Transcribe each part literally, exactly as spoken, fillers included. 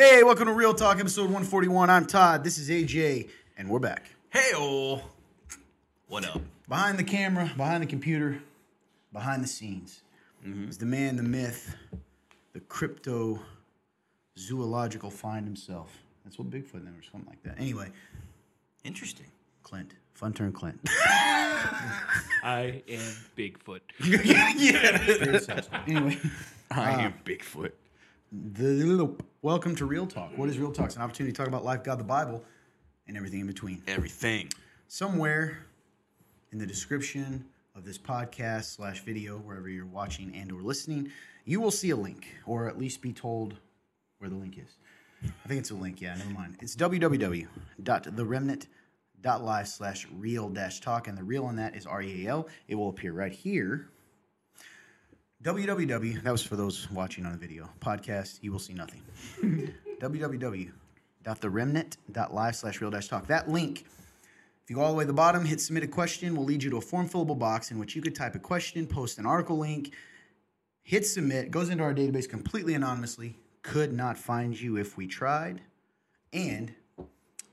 Hey, welcome to Real Talk, episode one forty-one. I'm Todd. This is A J, and we're back. Hey-o. What up? Behind the camera, behind the computer, behind the scenes mm-hmm. is the man, the myth, the cryptozoological find himself. That's what Bigfoot never, or something like that. Anyway. Interesting. Clint. Fun turn, Clint. I am Bigfoot. Yeah. Anyway. I um, am Bigfoot. The, welcome to Real Talk. What is Real Talk? It's an opportunity to talk about life, God, the Bible, and everything in between. Everything. Somewhere in the description of this podcast slash video, wherever you're watching and or listening, you will see a link, or at least be told where the link is. I think it's a link. Yeah, never mind. It's w w w dot the remnant dot live slash real dash talk, and the real in that is R E A L. It will appear right here. w w w, that was for those watching on the video. Podcast, you will see nothing. w w w dot the remnant dot live slash real dash talk. That link, if you go all the way to the bottom, hit submit a question, will lead you to a form fillable box in which you could type a question, post an article link, hit submit, goes into our database completely anonymously, could not find you if we tried, and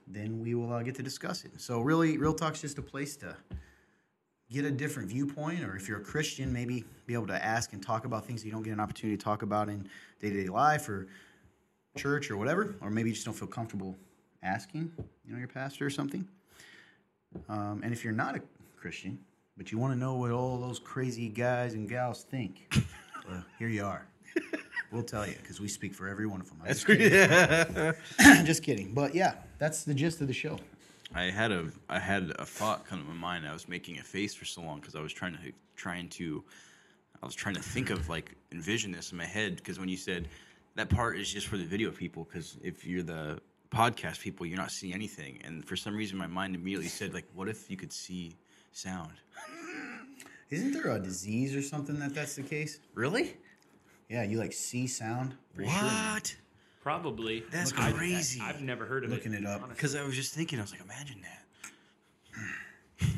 then we will uh, get to discuss it. So really, Real Talk's just a place to get a different viewpoint, or if you're a Christian, maybe be able to ask and talk about things that you don't get an opportunity to talk about in day-to-day life or church or whatever, or maybe you just don't feel comfortable asking, you know, your pastor or something. Um, and if you're not a Christian, but you want to know what all those crazy guys and gals think, well, here you are. We'll tell you, because we speak for every one of them. I'm that's just kidding. Yeah. Just kidding. But yeah, that's the gist of the show. I had a I had a thought come to my mind. I was making a face for so long because I was trying to trying to I was trying to think of, like, envision this in my head, because when you said that part is just for the video people, because if you're the podcast people, you're not seeing anything. And for some reason, my mind immediately said, like, what if you could see sound? Isn't there a disease or something that that's the case? Really? Yeah, you like see sound. Pretty what? Sure. Probably. That's Looking crazy. I've never heard of Looking it. Looking it up. Because I was just thinking, I was like, imagine that.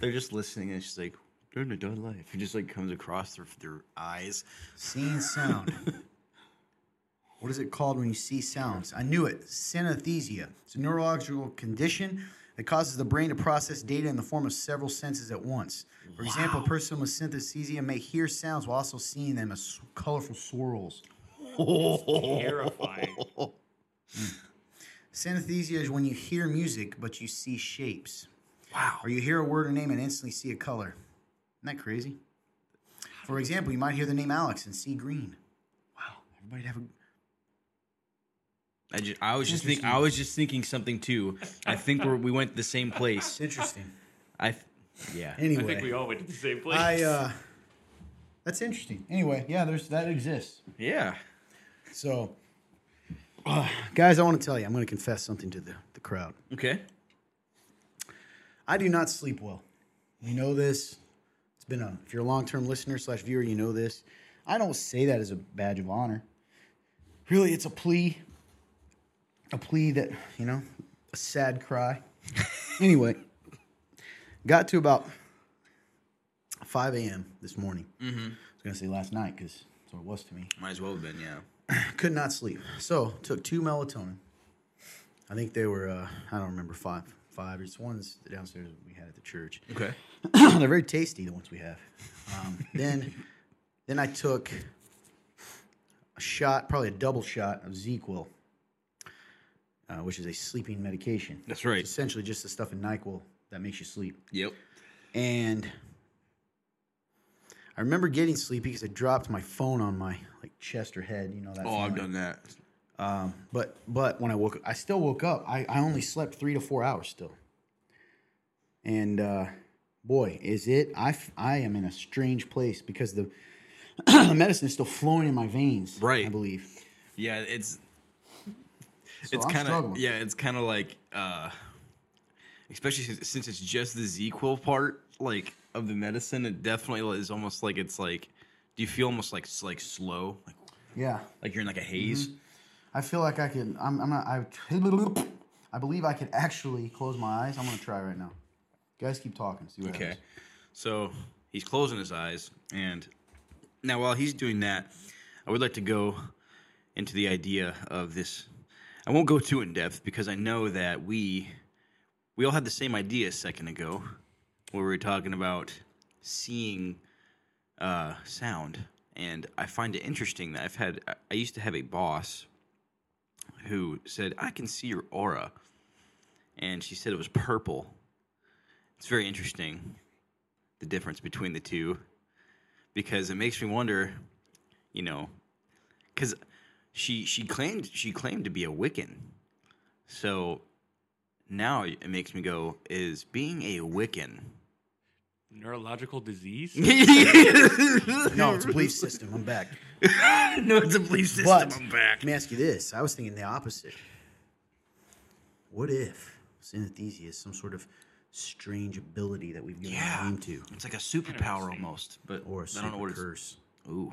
They're just listening, and it's just like, they're in a done life. It just like comes across their, their eyes. Seeing sound. What is it called when you see sounds? I knew it. Synesthesia. It's a neurological condition that causes the brain to process data in the form of several senses at once. For wow. example, a person with synesthesia may hear sounds while also seeing them as colorful swirls. It's terrifying. Mm. Synesthesia is when you hear music, but you see shapes. Wow. Or you hear a word or name and instantly see a color. Isn't that crazy? For example, you might hear the name Alex and see green. Wow. Everybody have a... I, just, I, was just think, I was just thinking something, too. I think we're, we went to the same place. Interesting. I, th- yeah. Anyway. I think we all went to the same place. I, uh... That's interesting. Anyway, yeah, there's that exists. Yeah. So, uh, guys, I want to tell you, I'm going to confess something to the, the crowd. Okay. I do not sleep well. You know this. It's been a, if you're a long-term listener slash viewer, you know this. I don't say that as a badge of honor. Really, it's a plea. A plea that, you know, a sad cry. Anyway, got to about five a.m. this morning. Mm-hmm. I was going to say last night because that's what it was to me. Might as well have been, yeah. Could not sleep. So, took two melatonin. I think they were, uh, I don't remember, five. Five. It's ones downstairs we had at the church. Okay. They're very tasty, the ones we have. Um, then then I took a shot, probably a double shot of NyQuil, uh, which is a sleeping medication. That's right. It's essentially just the stuff in NyQuil that makes you sleep. Yep. And I remember getting sleepy because I dropped my phone on my like chest or head, you know. That oh, feeling. I've done that. Um, but but when I woke up, I still woke up. I, I only slept three to four hours still. And uh, boy, is it! I, I am in a strange place because the, the medicine is still flowing in my veins. Right, I believe. Yeah, it's so it's kind of yeah, it's kind of like uh, especially since, since it's just the NyQuil part, like. Of the medicine, it definitely is almost like it's like. Do you feel almost like like slow? Like, yeah, like you're in like a haze. Mm-hmm. I feel like I could. I'm. I'm not, I. I believe I could actually close my eyes. I'm gonna try right now. You guys, keep talking. See what okay. happens. Okay. So he's closing his eyes, and now while he's doing that, I would like to go into the idea of this. I won't go too in depth because I know that we we all had the same idea a second ago, where we were talking about seeing uh, sound, and I find it interesting that I've had. I used to have a boss who said, "I can see your aura," and she said it was purple. It's very interesting, the difference between the two, because it makes me wonder, you know, because she she claimed she claimed to be a Wiccan, so now it makes me go: is being a Wiccan neurological disease? No, it's a belief system. I'm back. No, it's a belief system. But I'm back. Let me ask you this: I was thinking the opposite. What if synesthesia is some sort of strange ability that we've given yeah. name to? It's like a superpower almost, but or a super I don't know what curse. It's... Ooh.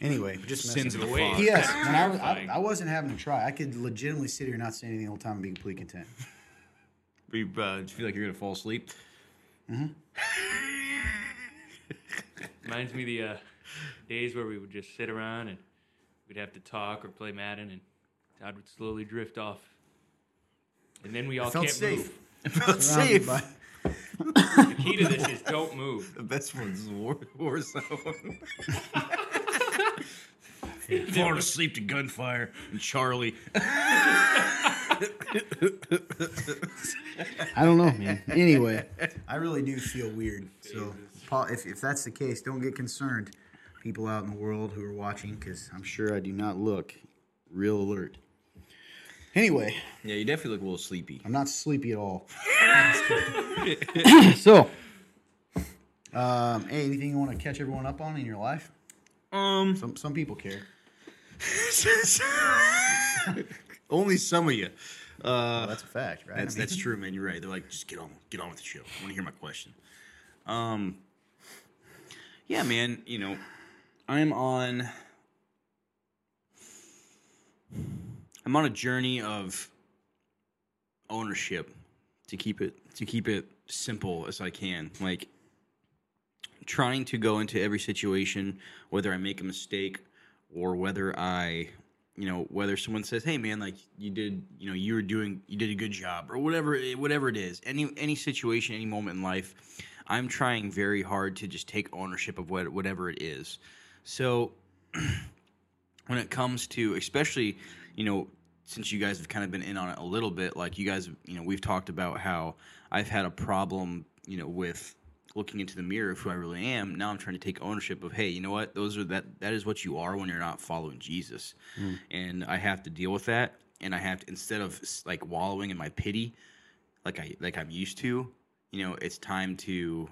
Anyway, just sins of the way. Yes, I, I, I wasn't having a try. I could legitimately sit here and not say anything the whole time and be completely content. Do you uh, feel like you're gonna fall asleep? Mm-hmm. Reminds me of the uh, days where we would just sit around and we'd have to talk or play Madden, and Todd would slowly drift off, and then we all can't safe. move. I felt safe. By... The key to this is don't move. The best one's War, war Zone. Falling asleep to gunfire and Charlie. I don't know, man. Anyway, I really do feel weird. So, Paul, if, if that's the case, don't get concerned, people out in the world who are watching, because I'm sure I do not look real alert. Anyway. Yeah, you definitely look a little sleepy. I'm not sleepy at all. So, um, hey, anything you want to catch everyone up on in your life? Um, some some people care. Only some of you. Uh, well, that's a fact, right? That's I mean, that's true, man. You're right. They're like, just get on, get on with the show. I want to hear my question. Um, yeah, man. You know, I'm on. I'm on a journey of ownership, to keep it to keep it simple as I can. Like, trying to go into every situation, whether I make a mistake or whether I, you know, whether someone says, "Hey, man, like you did, you know, you were doing, you did a good job," or whatever, whatever it is, any any situation, any moment in life, I'm trying very hard to just take ownership of what whatever it is. So, when it comes to, especially, you know, since you guys have kind of been in on it a little bit, like you guys, you know, we've talked about how I've had a problem, you know, with looking into the mirror of who I really am. Now I'm trying to take ownership of, hey, you know what? Those are that. That is what you are when you're not following Jesus, mm. and I have to deal with that. And I have to, instead of like wallowing in my pity, like I like I'm used to, you know, it's time to,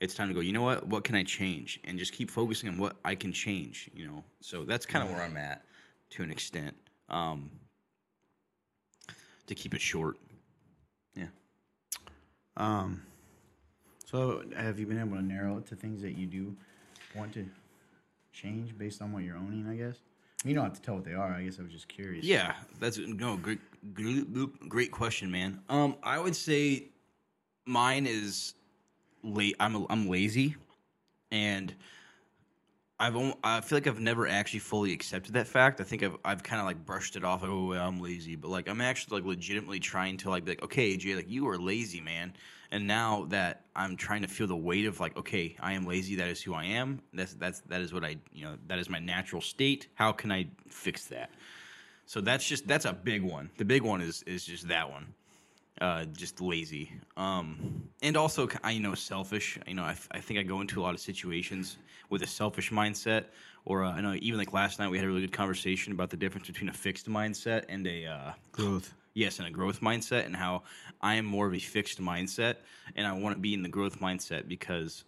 it's time to go. You know what? What can I change? And just keep focusing on what I can change. You know, so that's kind of where I'm at to an extent. Um, to keep it short, yeah. Um. So, have you been able to narrow it to things that you do want to change based on what you're owning, I guess? You don't have to tell what they are. I guess I was just curious. Yeah, that's no great, great question, man. Um, I would say mine is late. I'm a, I'm lazy, and I've only, I feel like I've never actually fully accepted that fact. I think I've I've kind of like brushed it off. Like, oh, I'm lazy, but like I'm actually like legitimately trying to like be like, okay, Jay, like you are lazy, man. And now that I'm trying to feel the weight of like, okay, I am lazy. That is who I am. That's that's that is what I, you know, that is my natural state. How can I fix that? So that's just that's a big one. The big one is is just that one, uh, just lazy. Um, and also, I you know, selfish. You know, I, I think I go into a lot of situations with a selfish mindset. Or uh, I know even like last night we had a really good conversation about the difference between a fixed mindset and a uh, growth. Yes, and a growth mindset, and how I am more of a fixed mindset, and I want to be in the growth mindset because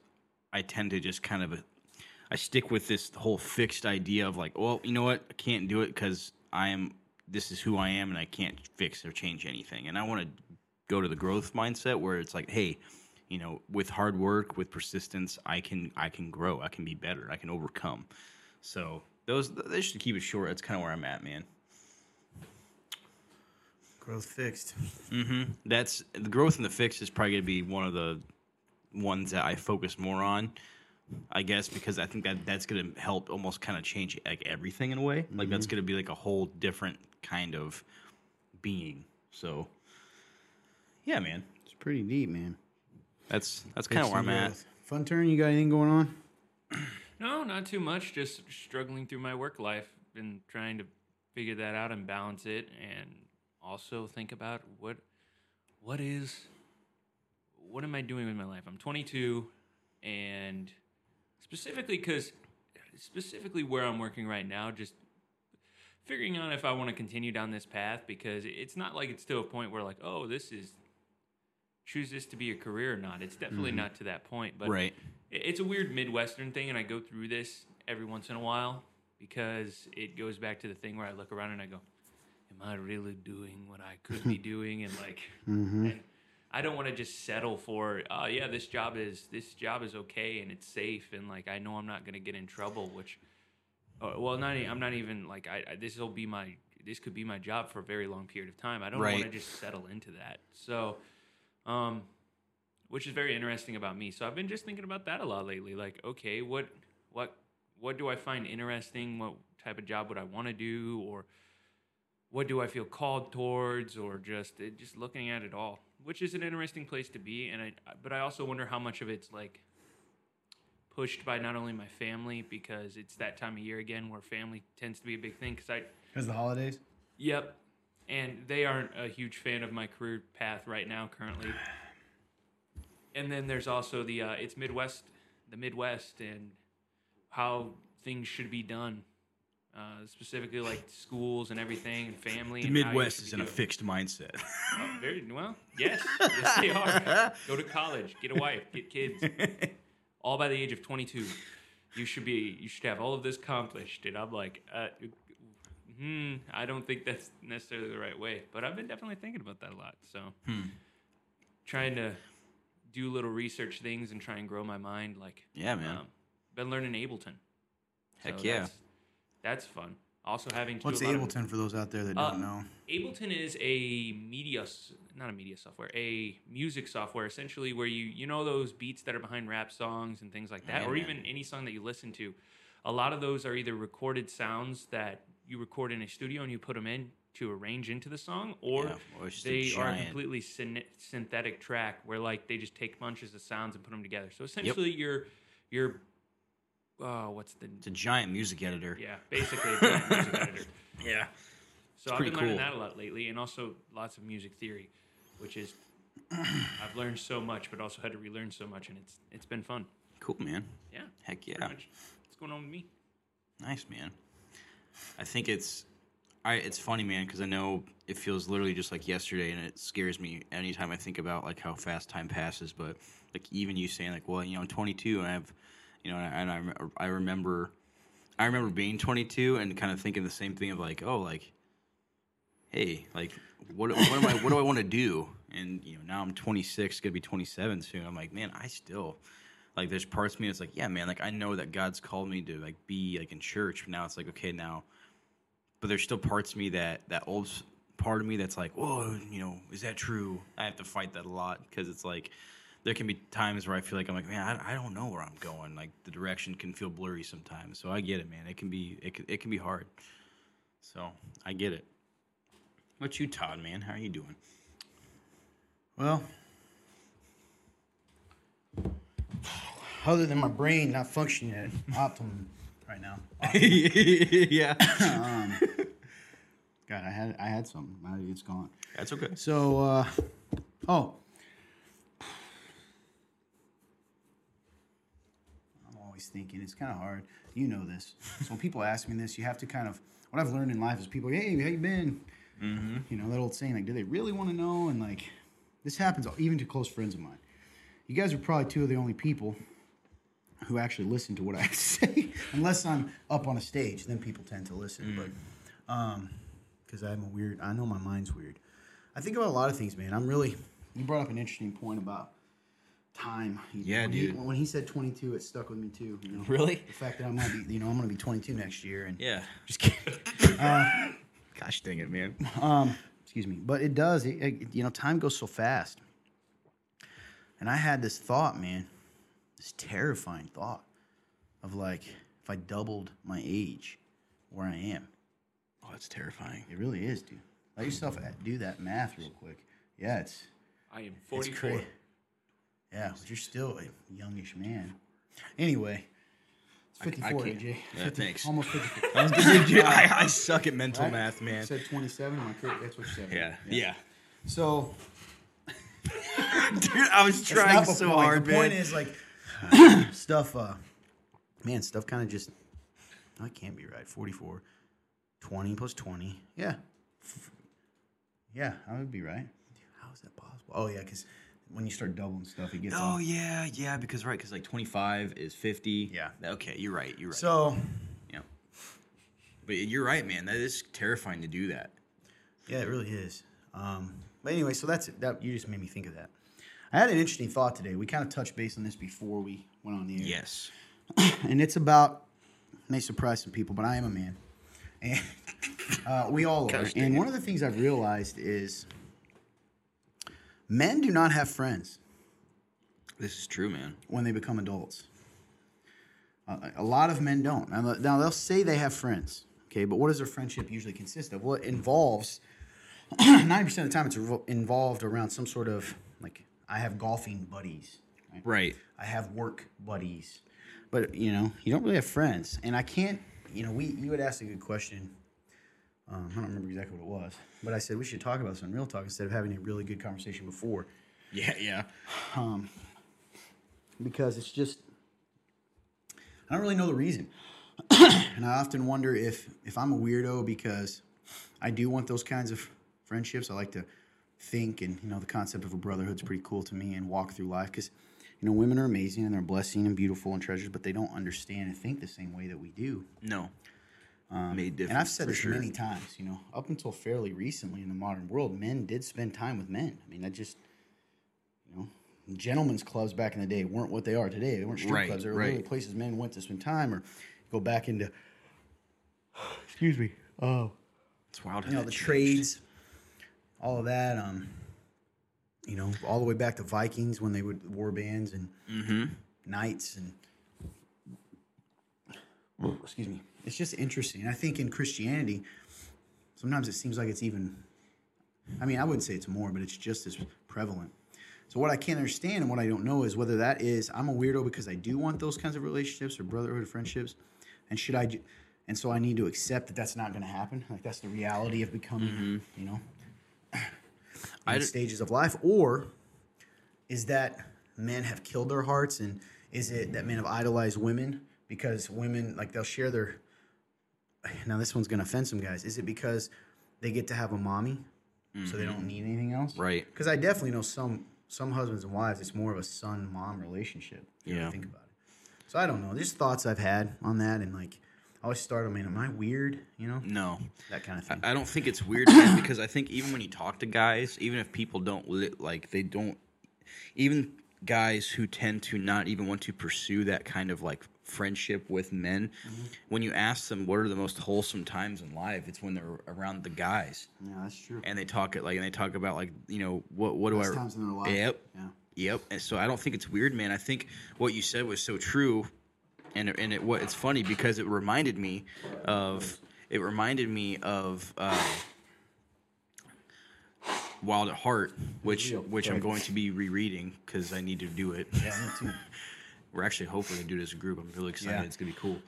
I tend to just kind of – I stick with this whole fixed idea of like, well, you know what? I can't do it because I am – this is who I am, and I can't fix or change anything. And I want to go to the growth mindset where it's like, hey, you know, with hard work, with persistence, I can I can grow. I can be better. I can overcome. So those – just to keep it short, that's kind of where I'm at, man. Growth fixed. Mm-hmm. That's the growth and the fix is probably going to be one of the ones that I focus more on I guess, because I think that that's going to help almost kind of change like everything in a way. Like mm-hmm. that's going to be like a whole different kind of being. So, yeah, man, it's pretty neat, man. That's that's kind of where I'm at. Fun turn. You got anything going on? No, not too much. Just struggling through my work life and trying to figure that out and balance it, and also think about what what is what am I doing with my life? I'm twenty-two, and specifically because specifically where I'm working right now, just figuring out if I want to continue down this path, because it's not like it's to a point where like, oh, this is choose this to be a career or not. It's definitely mm-hmm. not to that point, but right. it's a weird Midwestern thing, and I go through this every once in a while because it goes back to the thing where I look around and I go, am I really doing what I could be doing? And like, mm-hmm. and I don't want to just settle for, oh, uh, yeah, this job is this job is okay and it's safe, and like I know I'm not going to get in trouble, which, oh, well, not I'm not even like I, I this will be my this could be my job for a very long period of time. I don't right. want to just settle into that. So, um. Which is very interesting about me. So I've been just thinking about that a lot lately. Like, okay, what, what, what do I find interesting? What type of job would I want to do, or what do I feel called towards, or just it, just looking at it all, which is an interesting place to be. And I, but I also wonder how much of it's like pushed by not only my family, because it's that time of year again where family tends to be a big thing. Because I, because the holidays. Yep, and they aren't a huge fan of my career path right now currently. And then there's also the, uh, it's Midwest, the Midwest and how things should be done, uh, specifically like schools and everything and family. The and Midwest is in a fixed mindset. Oh, very, well, yes, yes they are. Go to college, get a wife, get kids. All by the age of twenty-two, you should be, you should have all of this accomplished. And I'm like, uh, hmm, I don't think that's necessarily the right way. But I've been definitely thinking about that a lot. So hmm. trying to... do little research things and try and grow my mind. Like, yeah, man. Um, been learning Ableton. Heck so yeah. That's, that's fun. Also having to What's do a lot Ableton of, for those out there that uh, don't know? Ableton is a media, not a media software, a music software, essentially, where you, you know, those beats that are behind rap songs and things like that, man, or man. even any song that you listen to. A lot of those are either recorded sounds that you record in a studio and you put them in to arrange into the song, or, yeah, or they are a completely syn- synthetic track where like they just take bunches of sounds and put them together. So essentially yep. you're, you're, oh, what's the... It's a giant music editor. Yeah, basically a giant music editor. Yeah. So I've been learning cool. that a lot lately, and also lots of music theory, which is, I've learned so much, but also had to relearn so much, and it's it's been fun. Cool, man. Yeah. Heck yeah. Pretty much. What's going on with me? Nice, man. I think it's... I, it's funny, man, because I know it feels literally just like yesterday, and it scares me anytime I think about like how fast time passes. But like even you saying like, well, you know, I'm twenty-two, and I have, you know, and I, and I, I remember, I remember being twenty-two and kind of thinking the same thing of like, oh, like, hey, like, what, what am I, what do I want to do? And you know, now I'm twenty-six, gonna be twenty-seven soon. I'm like, man, I still. Like there's parts of me that's like, yeah, man, like I know that God's called me to like be like in church. But now it's like, okay, now. But there's still parts of me that, that old part of me that's like, whoa, you know, is that true? I have to fight that a lot because it's like there can be times where I feel like I'm like, man, I, I don't know where I'm going. Like the direction can feel blurry sometimes. So I get it, man. It can be it can, it can be hard. So I get it. What you, Todd, man? How are you doing? Well, other than my brain not functioning at optimum. Right now, yeah. um, God, I had I had something. Now it's gone. That's okay. So, uh, oh, I'm always thinking. It's kind of hard. You know this. So when people ask me this, you have to kind of. What I've learned in life is people. Hey, how you been? Mm-hmm. You know that old saying. Like, do they really want to know? And like, this happens even to close friends of mine. You guys are probably two of the only people who actually listen to what I say, unless I'm up on a stage, then people tend to listen, mm. but, um, because I'm a weird, I know my mind's weird. I think about a lot of things, man. I'm really, you brought up an interesting point about time. Yeah, when dude. He, when he said twenty-two, it stuck with me too. You know? Really? The fact that I might be, you know, I'm going to be twenty-two next year, and yeah, just kidding. Uh, Gosh dang it, man. Um, excuse me, but it does, it, it, you know, time goes so fast, and I had this thought, man. This terrifying thought. of like if I doubled my age where I am. Oh, that's terrifying. It really is, dude. Let yourself do that math real quick. Yeah, it's... I am forty-four. It's yeah, but you're still a youngish man. Anyway, it's fifty-four, I, I A J. Yeah, fifty, thanks. Almost fifty-four. I, I suck at mental right? math, man. You said twenty-seven. My career, that's what you said. Yeah, yeah. yeah. So... Dude, I was trying so point. hard, the man. The point is, like, stuff... Uh, man, stuff kind of just... No, I can't be right. forty-four. twenty plus twenty. Yeah. Yeah, I would be right. How is that possible? Oh, yeah, because when you start doubling stuff, it gets... Oh, on. yeah, yeah, because, right, because, like, twenty-five is fifty. Yeah. Okay, you're right, you're right. So... Yeah. But you're right, man. That is terrifying to do that. Yeah, it really is. Um, but anyway, so that's it. That, you just made me think of that. I had an interesting thought today. We kind of touched base on this before we went on the air. Yes. And it's about... It may surprise some people, but I am a man. And uh, we all are. And one of the things I've realized is men do not have friends. This is true, man. When they become adults. Uh, a lot of men don't. Now, now, they'll say they have friends, okay, but what does their friendship usually consist of? Well, it involves, ninety percent of the time it's re- involved around some sort of, like, I have golfing buddies. Right. right. I have work buddies. But, you know, you don't really have friends. And I can't. You know, we you had asked a good question. Um, I don't remember exactly what it was, but I said we should talk about this on Real Talk instead of having a really good conversation before. Yeah, yeah. Um, because it's just, I don't really know the reason, and I often wonder if if I'm a weirdo because I do want those kinds of friendships. I like to think, and you know, the concept of a brotherhood's pretty cool to me, and walk through life because you know, women are amazing, and they're a blessing and beautiful and treasures, but they don't understand and think the same way that we do. No. Um, Made difference, and I've said this sure. many times, you know, up until fairly recently in the modern world, men did spend time with men. I mean, that just, you know, gentlemen's clubs back in the day weren't what they are today. They weren't strip right, clubs. They were right. literally places men went to spend time or go back into, excuse me, oh. It's wild how you know, the changed. Trades, all of that, um. You know, all the way back to Vikings when they would war bands and mm-hmm. knights and oh, excuse me. It's just interesting. I think in Christianity, sometimes it seems like it's even. I mean, I wouldn't say it's more, but it's just as prevalent. So what I can't understand and what I don't know is whether that is I'm a weirdo because I do want those kinds of relationships or brotherhood of friendships, and should I? Do, and so I need to accept that that's not going to happen. Like that's the reality of becoming, mm-hmm. you know. In stages of life, or is that men have killed their hearts, and is it that men have idolized women because women, like they'll share their, now this one's going to offend some guys, is it because they get to have a mommy, mm-hmm. so they don't need anything else? Right. Because I definitely know some some husbands and wives, it's more of a son-mom relationship, if yeah. you think about it. So I don't know, just thoughts I've had on that, and like, I always start, I mean, am I weird, you know? No. That kind of thing. I, I don't think it's weird, man, because I think even when you talk to guys, even if people don't, li- like, they don't, even guys who tend to not even want to pursue that kind of, like, friendship with men, mm-hmm. when you ask them what are the most wholesome times in life, it's when they're around the guys. Yeah, that's true. And they talk it like, and they talk about, like, you know, what, what do I... Best times in their life. Yep. Yeah. Yep. And so I don't think it's weird, man. I think what you said was so true. And and it what it's funny because it reminded me of it reminded me of uh, Wild at Heart, which which I'm going to be rereading because I need to do it. Yeah, me too. We're actually hopefully gonna do it as a group. I'm really excited. Yeah. It's gonna be cool.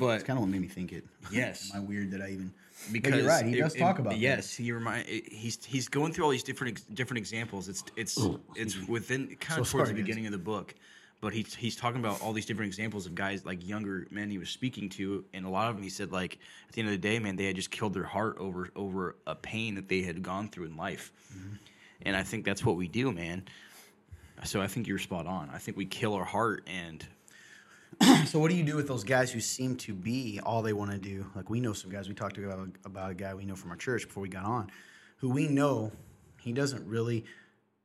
But it's kind of what made me think it. Yes. Am I weird that I even? Because but you're right. He does it, talk about. It, yes, he remind. It, he's he's going through all these different different examples. It's it's oh, it's within kind of so towards sorry, the beginning guys. Of the book. But he's he's talking about all these different examples of guys, like younger men he was speaking to, and a lot of them he said, like, at the end of the day, man, they had just killed their heart over over a pain that they had gone through in life. Mm-hmm. And I think that's what we do, man. So I think you're spot on. I think we kill our heart. And so what do you do with those guys who seem to be all they want to do? Like, we know some guys. We talked about, about a guy we know from our church before we got on, who we know he doesn't really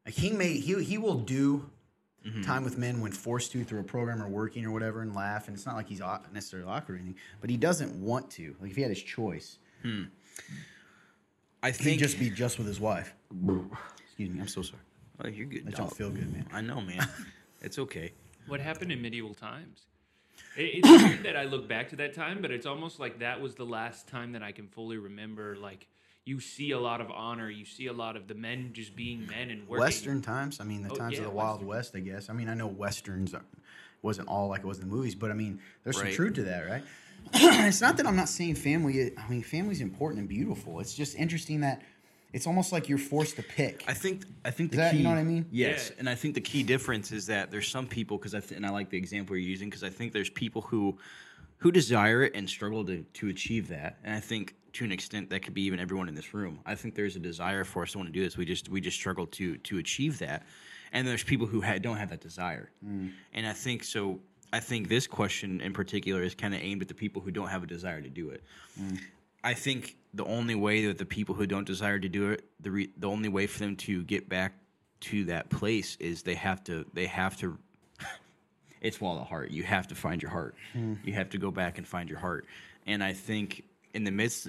like, – he may he he will do – Mm-hmm. time with men when forced to through a program or working or whatever and laugh. And it's not like he's necessarily awkward or anything, but he doesn't want to. Like if he had his choice, hmm. I think he'd just be just with his wife. Excuse me, I'm so sorry. Oh, you're good. I don't feel good, man. I know, man. It's okay. What happened in medieval times? It's weird that I look back to that time, but it's almost like that was the last time that I can fully remember. Like, you see a lot of honor. You see a lot of the men just being men and working. Western times. I mean, the oh, times yeah, of the Western. Wild West, I guess. I mean, I know Westerns wasn't all like it was in the movies, but I mean, there's right. some truth to that, right? It's not that I'm not saying family. I mean, family's important and beautiful. It's just interesting that it's almost like you're forced to pick. I think I think the is that, key, you know what I mean? Yes, yeah. And I think the key difference is that there's some people, because I th- and I like the example you're using, because I think there's people who who desire it and struggle to, to achieve that. And I think to an extent that could be even everyone in this room. I think there's a desire for someone to do this. We just we just struggle to to achieve that. And there's people who ha- don't have that desire. Mm. And I think so I think this question in particular is kind of aimed at the people who don't have a desire to do it. Mm. I think the only way that the people who don't desire to do it, the re- the only way for them to get back to that place is they have to, they have to, it's Wild at Heart. You have to find your heart. Mm. You have to go back and find your heart. And I think in the midst,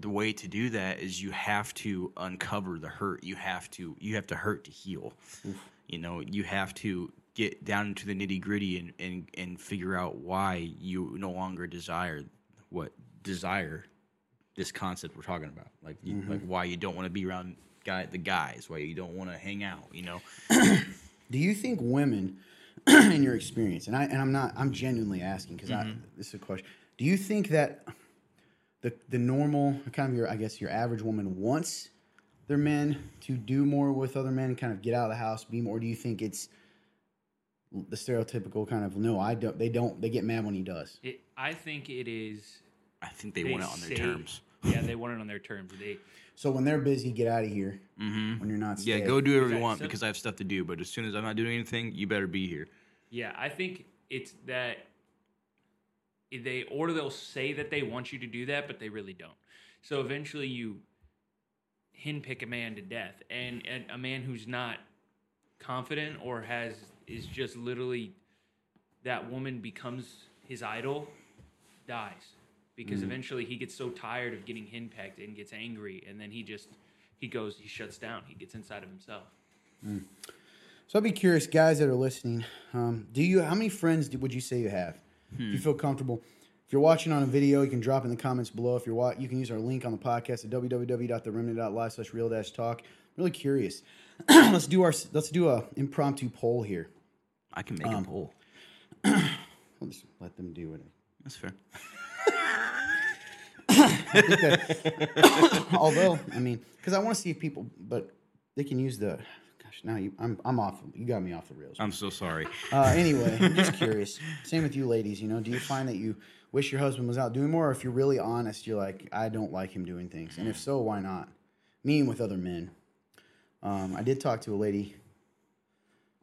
the way to do that is you have to uncover the hurt. You have to, you have to hurt to heal. Oof. You know, you have to get down into the nitty gritty and, and, and figure out why you no longer desire what desire. This concept we're talking about, like you, mm-hmm. like why you don't want to be around guy the guys, why you don't want to hang out, you know. Do you think women, in your experience, and I and I'm not, I'm genuinely asking because mm-hmm. I this is a question. Do you think that the the normal kind of your, I guess your average woman wants their men to do more with other men, kind of get out of the house, be more? Or do you think it's the stereotypical kind of no, I don't, they don't, they get mad when he does? It, I think it is. I think they, they want it on their say, terms. Yeah, they want it on their terms. They, so when they're busy, get out of here. Mm-hmm. When you're not staying. Yeah, go do whatever you want because I have stuff to do. But as soon as I'm not doing anything, you better be here. Yeah, I think it's that they or they'll say that they want you to do that, but they really don't. So eventually you henpick a man to death. And, and a man who's not confident or has is just literally that woman becomes his idol, dies. Because mm-hmm. eventually he gets so tired of getting henpecked and gets angry, and then he just he goes he shuts down. He gets inside of himself. Mm. So I'd be curious, guys that are listening, um, do you how many friends do, would you say you have? Hmm. If you feel comfortable, if you're watching on a video, you can drop in the comments below. If you're watching, you can use our link on the podcast at w w w dot the remnant dot live slash real dash talk. Really curious. let's do our let's do a impromptu poll here. I can make um, a poll. We'll just let them do it. That's fair. I think that, although I mean, because I want to see if people, but they can use the. Gosh, now you, I'm I'm off. You got me off the rails. I'm so sorry. Uh, anyway, I'm just curious. Same with you, ladies. You know, do you find that you wish your husband was out doing more, or if you're really honest, you're like, I don't like him doing things, and if so, why not? Meeting with other men. Um, I did talk to a lady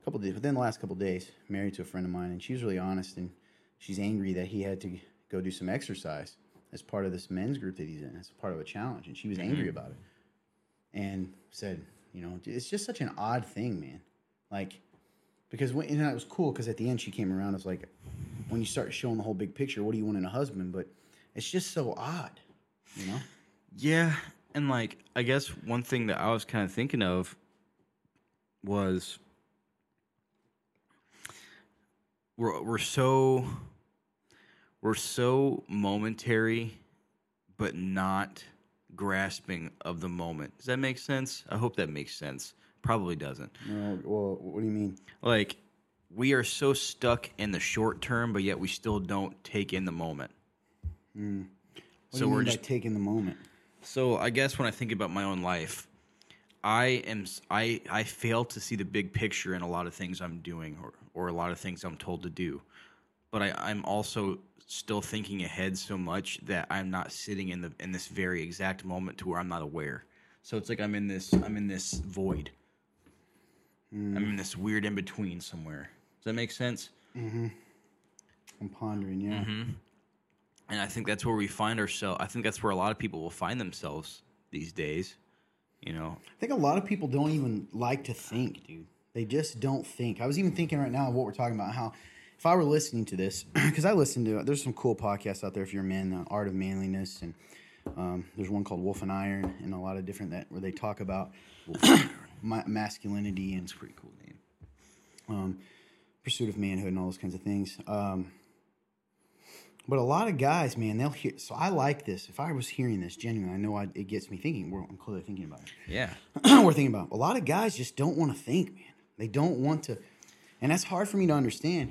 a couple of days, within the last couple of days, married to a friend of mine, and she was really honest, and she's angry that he had to go do some exercise as part of this men's group that he's in, as part of a challenge. And she was angry about it and said, you know, it's just such an odd thing, man. Like, because when, and it was cool because at the end she came around, it was like, when you start showing the whole big picture, what do you want in a husband? But it's just so odd, you know? Yeah. And like, I guess one thing that I was kind of thinking of was we're, we're so... We're so momentary, but not grasping of the moment. Does that make sense? I hope that makes sense. Probably doesn't. No, well, what do you mean? Like, we are so stuck in the short term, but yet we still don't take in the moment. Mm. What so do you we're mean just by taking the moment. So I guess when I think about my own life, I am I I fail to see the big picture in a lot of things I'm doing or or a lot of things I'm told to do, but I, I'm also still thinking ahead so much that I'm not sitting in the in this very exact moment to where I'm not aware. So it's like I'm in this I'm in this void. Mm. I'm in this weird in between somewhere. Does that make sense? Mm-hmm. I'm pondering, yeah. Mm-hmm. And I think that's where we find ourselves. I think that's where a lot of people will find themselves these days. You know, I think a lot of people don't even like to think, dude. They just don't think. I was even thinking right now of what we're talking about, how if I were listening to this, because I listen to, there's some cool podcasts out there if you're a man, The Art of Manliness, and um, there's one called Wolf and Iron, and a lot of different that where they talk about masculinity and it's a pretty cool name, um, Pursuit of Manhood, and all those kinds of things. Um, But a lot of guys, man, they'll hear. So I like this. If I was hearing this genuinely, I know I'd, it gets me thinking. We're, I'm clearly thinking about it. Yeah. We're thinking about it. A lot of guys just don't want to think, man. They don't want to. And that's hard for me to understand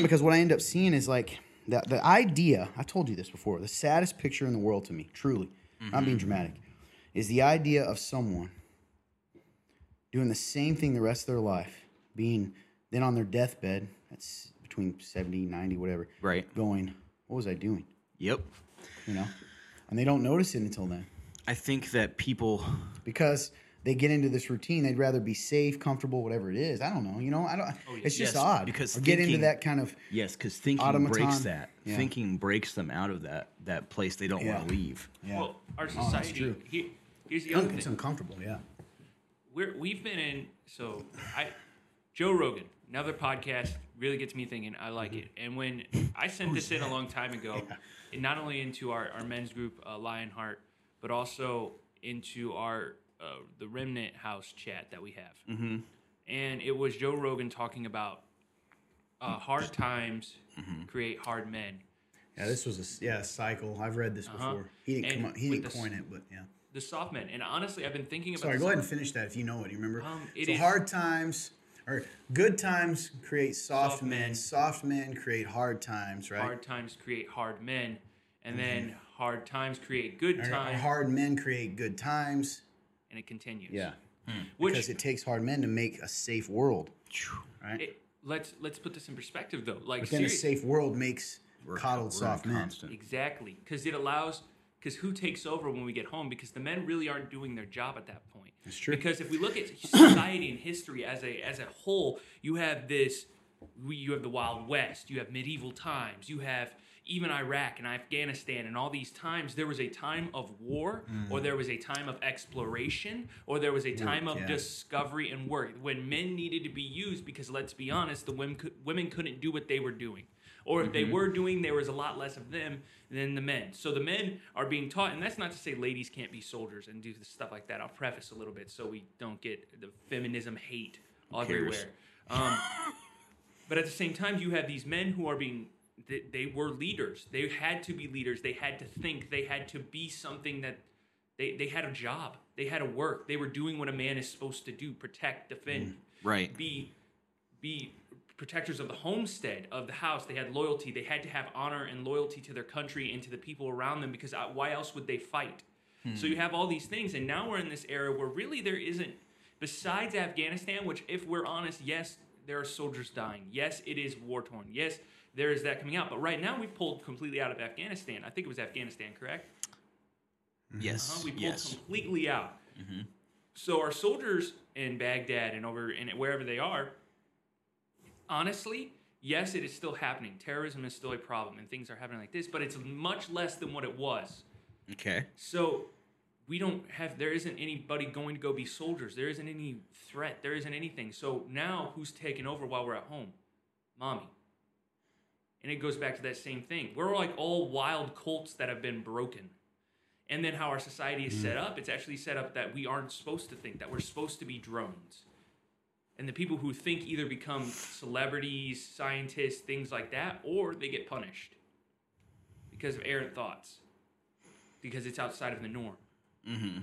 because what I end up seeing is like that the idea, I told you this before, the saddest picture in the world to me, truly, mm-hmm. not being dramatic, is the idea of someone doing the same thing the rest of their life, being then on their deathbed, that's between seventy, ninety, whatever, right? Going, what was I doing? Yep. You know? And they don't notice it until then. I think that people... Because they get into this routine, they'd rather be safe, comfortable, whatever it is. I don't know. You know, I don't. Oh, it's yes, just odd. Because or thinking, get into that kind of yes, because thinking automaton. breaks that. Yeah. Thinking breaks them out of that that place they don't yeah. want to leave. Yeah. Well, our society. Oh, that's true. Here, here's the other it's thing. It's uncomfortable. Yeah. We're we've been in so I, Joe Rogan, another podcast really gets me thinking. I like mm-hmm. it. And when I sent this in a long time ago, yeah. and not only into our our men's group uh, Lionheart, but also into our Uh, the Remnant House chat that we have. Mm-hmm. And it was Joe Rogan talking about uh, hard times mm-hmm. create hard men. Yeah, this was a yeah, cycle. I've read this uh-huh. before. He didn't, come up, he didn't the, coin it, but yeah. The soft men. And honestly, I've been thinking about... Sorry, go ahead and finish that if you know it. You remember? Um, it so is, hard times, or good times create soft, soft men. men. Soft men create hard times, right? Hard times create hard men. And mm-hmm. then hard times create good times. Hard men create good times. And it continues. Yeah, hmm. Which, because it takes hard men to make a safe world, right? It, let's let's put this in perspective, though. Like, but then a safe world makes we're, coddled we're soft men. Exactly, because it allows. Because who takes over when we get home? Because the men really aren't doing their job at that point. That's true. Because if we look at society and history as a as a whole, you have this. We, you have the Wild West. You have medieval times. You have. Even Iraq and Afghanistan and all these times, there was a time of war, mm. or there was a time of exploration, or there was a time work, of yeah. discovery and work when men needed to be used because, let's be honest, the women, women couldn't do what they were doing. Or if mm-hmm. they were doing, there was a lot less of them than the men. So the men are being taught, and that's not to say ladies can't be soldiers and do stuff like that. I'll preface a little bit so we don't get the feminism hate everywhere. Um, but at the same time, you have these men who are being... They were leaders. They had to be leaders. They had to think. They had to be something that they, they had a job. They had to work. They were doing what a man is supposed to do, protect, defend. Mm, right. Be be protectors of the homestead, of the house. They had loyalty. They had to have honor and loyalty to their country and to the people around them because why else would they fight? Hmm. So you have all these things, and now we're in this era where really there isn't, besides Afghanistan, which if we're honest, yes, there are soldiers dying. Yes, it is war-torn. Yes, there is that coming out. But right now, we pulled completely out of Afghanistan. I think it was Afghanistan, correct? Yes. Uh-huh. We pulled yes. completely out. Mm-hmm. So our soldiers in Baghdad and over and wherever they are, honestly, yes, it is still happening. Terrorism is still a problem, and things are happening like this, but it's much less than what it was. Okay. So we don't have... There isn't anybody going to go be soldiers. There isn't any threat. There isn't anything. So now who's taking over while we're at home? Mommy. And it goes back to that same thing. We're like all wild cults that have been broken. And then how our society is set up, it's actually set up that we aren't supposed to think, that we're supposed to be drones. And the people who think either become celebrities, scientists, things like that, or they get punished because of errant thoughts, because it's outside of the norm. Mm-hmm.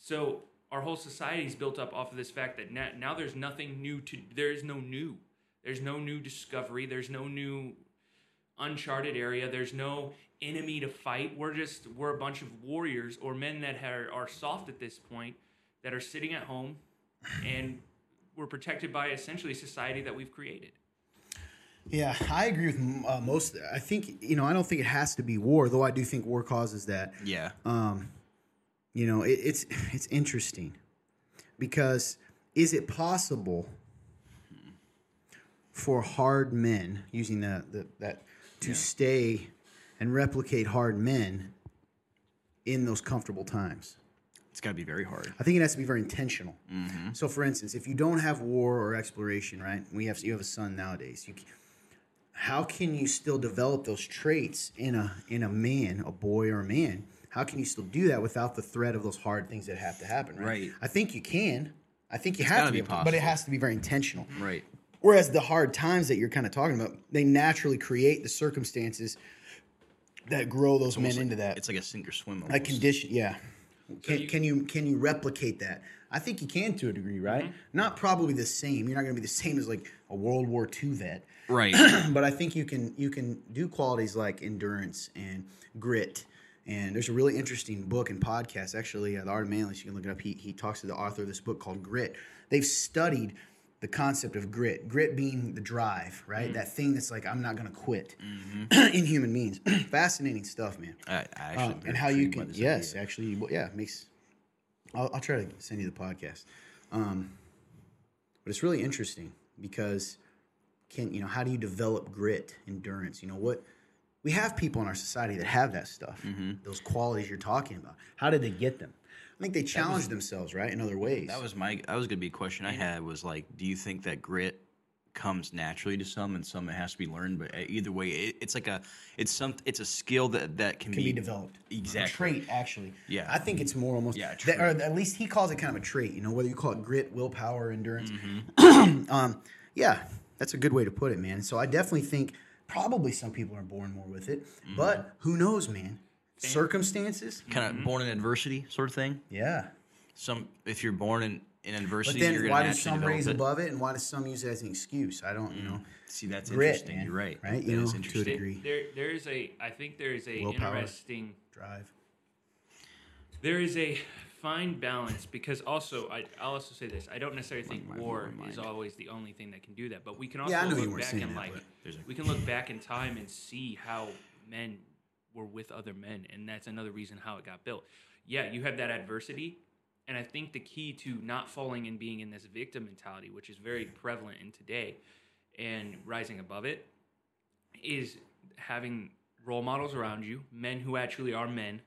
So our whole society is built up off of this fact that now, now there's nothing new to, there is no new. There's no new discovery. There's no new... uncharted area. There's no enemy to fight. We're just we're a bunch of warriors or men that are, are soft at this point that are sitting at home, and we're protected by essentially society that we've created. Yeah, I agree with uh, most. I think you know I don't think it has to be war, though. I do think war causes that. Yeah. Um, you know it, it's it's interesting because is it possible for hard men using the, the that. To yeah. stay and replicate hard men in those comfortable times? It's got to be very hard. I think it has to be very intentional. Mm-hmm. So, for instance, if you don't have war or exploration, right? We have you have a son nowadays. You, how can you still develop those traits in a in a man, a boy or a man? How can you still do that without the threat of those hard things that have to happen? Right. right. I think you can. I think you it's have to be, possible. But it has to be very intentional. Right. Whereas the hard times that you're kind of talking about, they naturally create the circumstances that grow those men like, into that. It's like a sink or swim. Almost. Like condition, yeah. Can, can you can you replicate that? I think you can to a degree, right? Mm-hmm. Not probably the same. You're not going to be the same as like a World War Two vet, right? But I think you can you can do qualities like endurance and grit. And there's a really interesting book and podcast actually, uh, The Art of Manliness. You can look it up. He he talks to the author of this book called Grit. They've studied the concept of grit. Grit being the drive, right? Mm-hmm. That thing that's like I'm not going to quit mm-hmm. in human beings. Fascinating stuff, man. I, I actually um, and how you can yes, idea. actually well, yeah, it makes. I'll, I'll try to send you the podcast, um, but it's really interesting because can you know how do you develop grit, endurance? You know what. We have people in our society that have that stuff, mm-hmm. those qualities you're talking about. How did they get them? I think they challenge was, themselves, right, in other ways. That was my that was going to be a question I had was like, do you think that grit comes naturally to some and some it has to be learned? But either way, it, it's like a it's some it's a skill that, that can, can be, be developed. Exactly, a trait actually. Yeah, I think it's more almost yeah, that, or at least he calls it kind of a trait. You know, whether you call it grit, willpower, endurance. Mm-hmm. um, yeah, that's a good way to put it, man. So I definitely think. Probably some people are born more with it, mm-hmm. but who knows, man? Circumstances, kind of mm-hmm. born in adversity, sort of thing. Yeah. Some, if you're born in, in adversity, but then you're why do some raise it. above it, and why do some use it as an excuse? I don't, mm-hmm. you know. See, that's grit, interesting. Man. You're right. Right. That you is know, interesting. To a degree. There, there is a. I think there is a Willpower, interesting drive. There is a fine balance because also I, I'll also say this. I don't necessarily think like war is always the only thing that can do that, but we can also yeah, look back and that, like a... we can look back in time and see how men were with other men, and that's another reason how it got built. Yeah, you have that adversity, and I think the key to not falling and being in this victim mentality, which is very prevalent in today, and rising above it, is having role models around you, men who actually are men.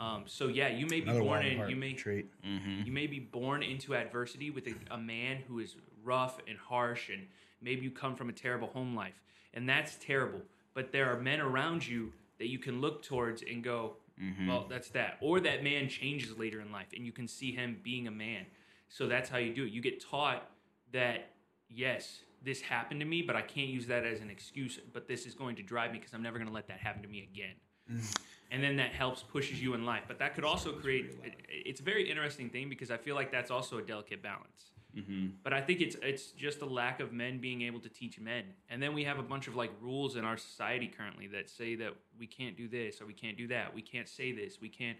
Um, so yeah, you may be Another born in you may trait. Mm-hmm. you may be born into adversity with a, a man who is rough and harsh, and maybe you come from a terrible home life, and that's terrible. But there are men around you that you can look towards and go, mm-hmm. well, that's that. Or that man changes later in life, and you can see him being a man. So that's how you do it. You get taught that yes, this happened to me, but I can't use that as an excuse. But this is going to drive me because I'm never going to let that happen to me again. Mm-hmm. And then that helps pushes you in life. But that could also create – it's a very interesting thing because I feel like that's also a delicate balance. Mm-hmm. But I think it's it's just a lack of men being able to teach men. And then we have a bunch of like rules in our society currently that say that we can't do this or we can't do that. We can't say this. We can't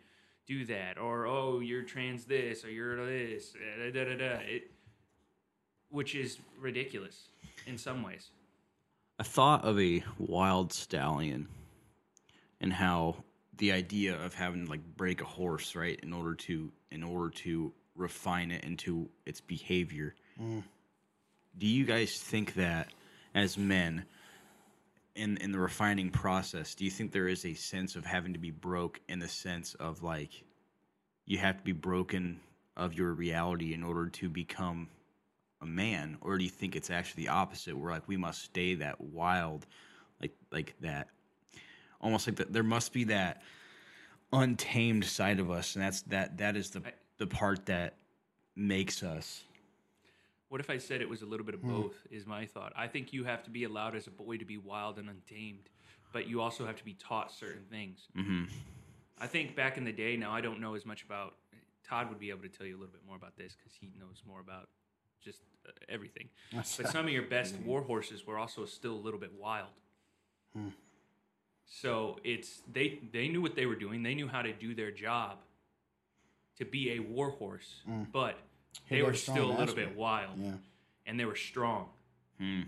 do that. Or, oh, you're trans this or you're this, da, da, da, da. It, which is ridiculous in some ways. I thought of a wild stallion and how – the idea of having to like break a horse, right, in order to in order to refine it into its behavior. Mm. Do you guys think that as men in in the refining process, do you think there is a sense of having to be broke in the sense of like you have to be broken of your reality in order to become a man? Or do you think it's actually the opposite where like we must stay that wild like like that? Almost like that, there must be that untamed side of us, and that's that. That is the I, the part that makes us. What if I said it was a little bit of both? Mm. Is my thought. I think you have to be allowed as a boy to be wild and untamed, but you also have to be taught certain things. Mm-hmm. I think back in the day. Now I don't know as much about. Todd would be able to tell you a little bit more about this because he knows more about just everything. That's but some of your best mm-hmm. war horses were also still a little bit wild. Mm. So it's they, they knew what they were doing. They knew how to do their job to be a war horse, mm. but they were still a little bit wild, yeah. and they were strong. Hmm.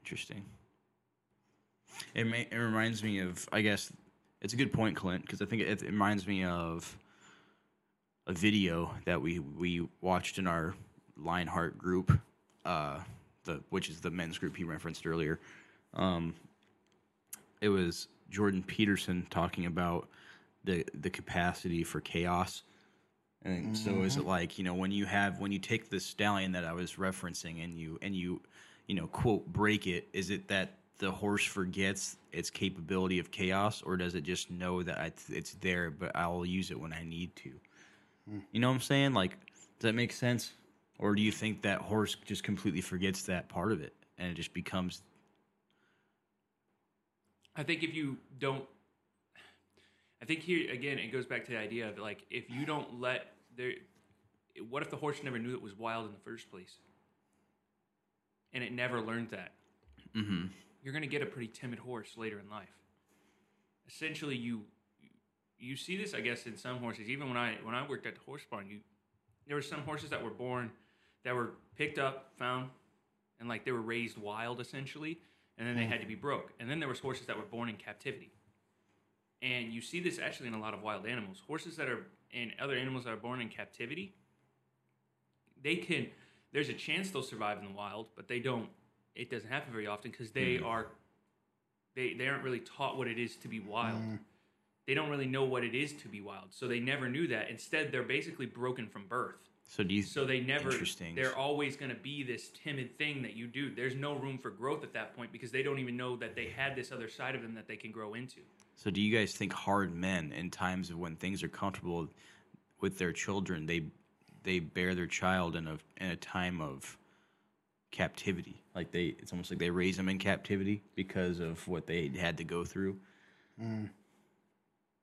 Interesting. It may, it reminds me of, I guess, it's a good point, Clint, because I think it, it reminds me of a video that we, we watched in our Lionheart group, uh, the which is the men's group he referenced earlier, um, it was Jordan Peterson talking about the the capacity for chaos. And mm-hmm. so is it like, you know, when you have when you take the stallion that I was referencing and you and you, you know, quote, break it, is it that the horse forgets its capability of chaos, or does it just know that it's there but I'll use it when I need to? Mm. You know what I'm saying? Like, does that make sense? Or do you think that horse just completely forgets that part of it and it just becomes I think if you don't I think here, again, it goes back to the idea of, like, if you don't let... there, what if the horse never knew it was wild in the first place? And it never learned that. Mm-hmm. You're going to get a pretty timid horse later in life. Essentially, you you see this, I guess, in some horses. Even when I when I worked at the horse barn, you there were some horses that were born, that were picked up, found, and, like, they were raised wild, essentially, and then they had to be broke. And then there was horses that were born in captivity. And you see this actually in a lot of wild animals. Horses that are, and other animals that are born in captivity, they can, there's a chance they'll survive in the wild, but they don't, it doesn't happen very often because they mm. are, they, they aren't really taught what it is to be wild. Mm. They don't really know what it is to be wild. So they never knew that. Instead, they're basically broken from birth. So do you, so they never, they're always going to be this timid thing that you do. There's no room for growth at that point because they don't even know that they had this other side of them that they can grow into. So do you guys think hard men, in times of when things are comfortable with their children, they they bear their child in a in a time of captivity? Like they, it's almost like they raise them in captivity because of what they had to go through. Mm.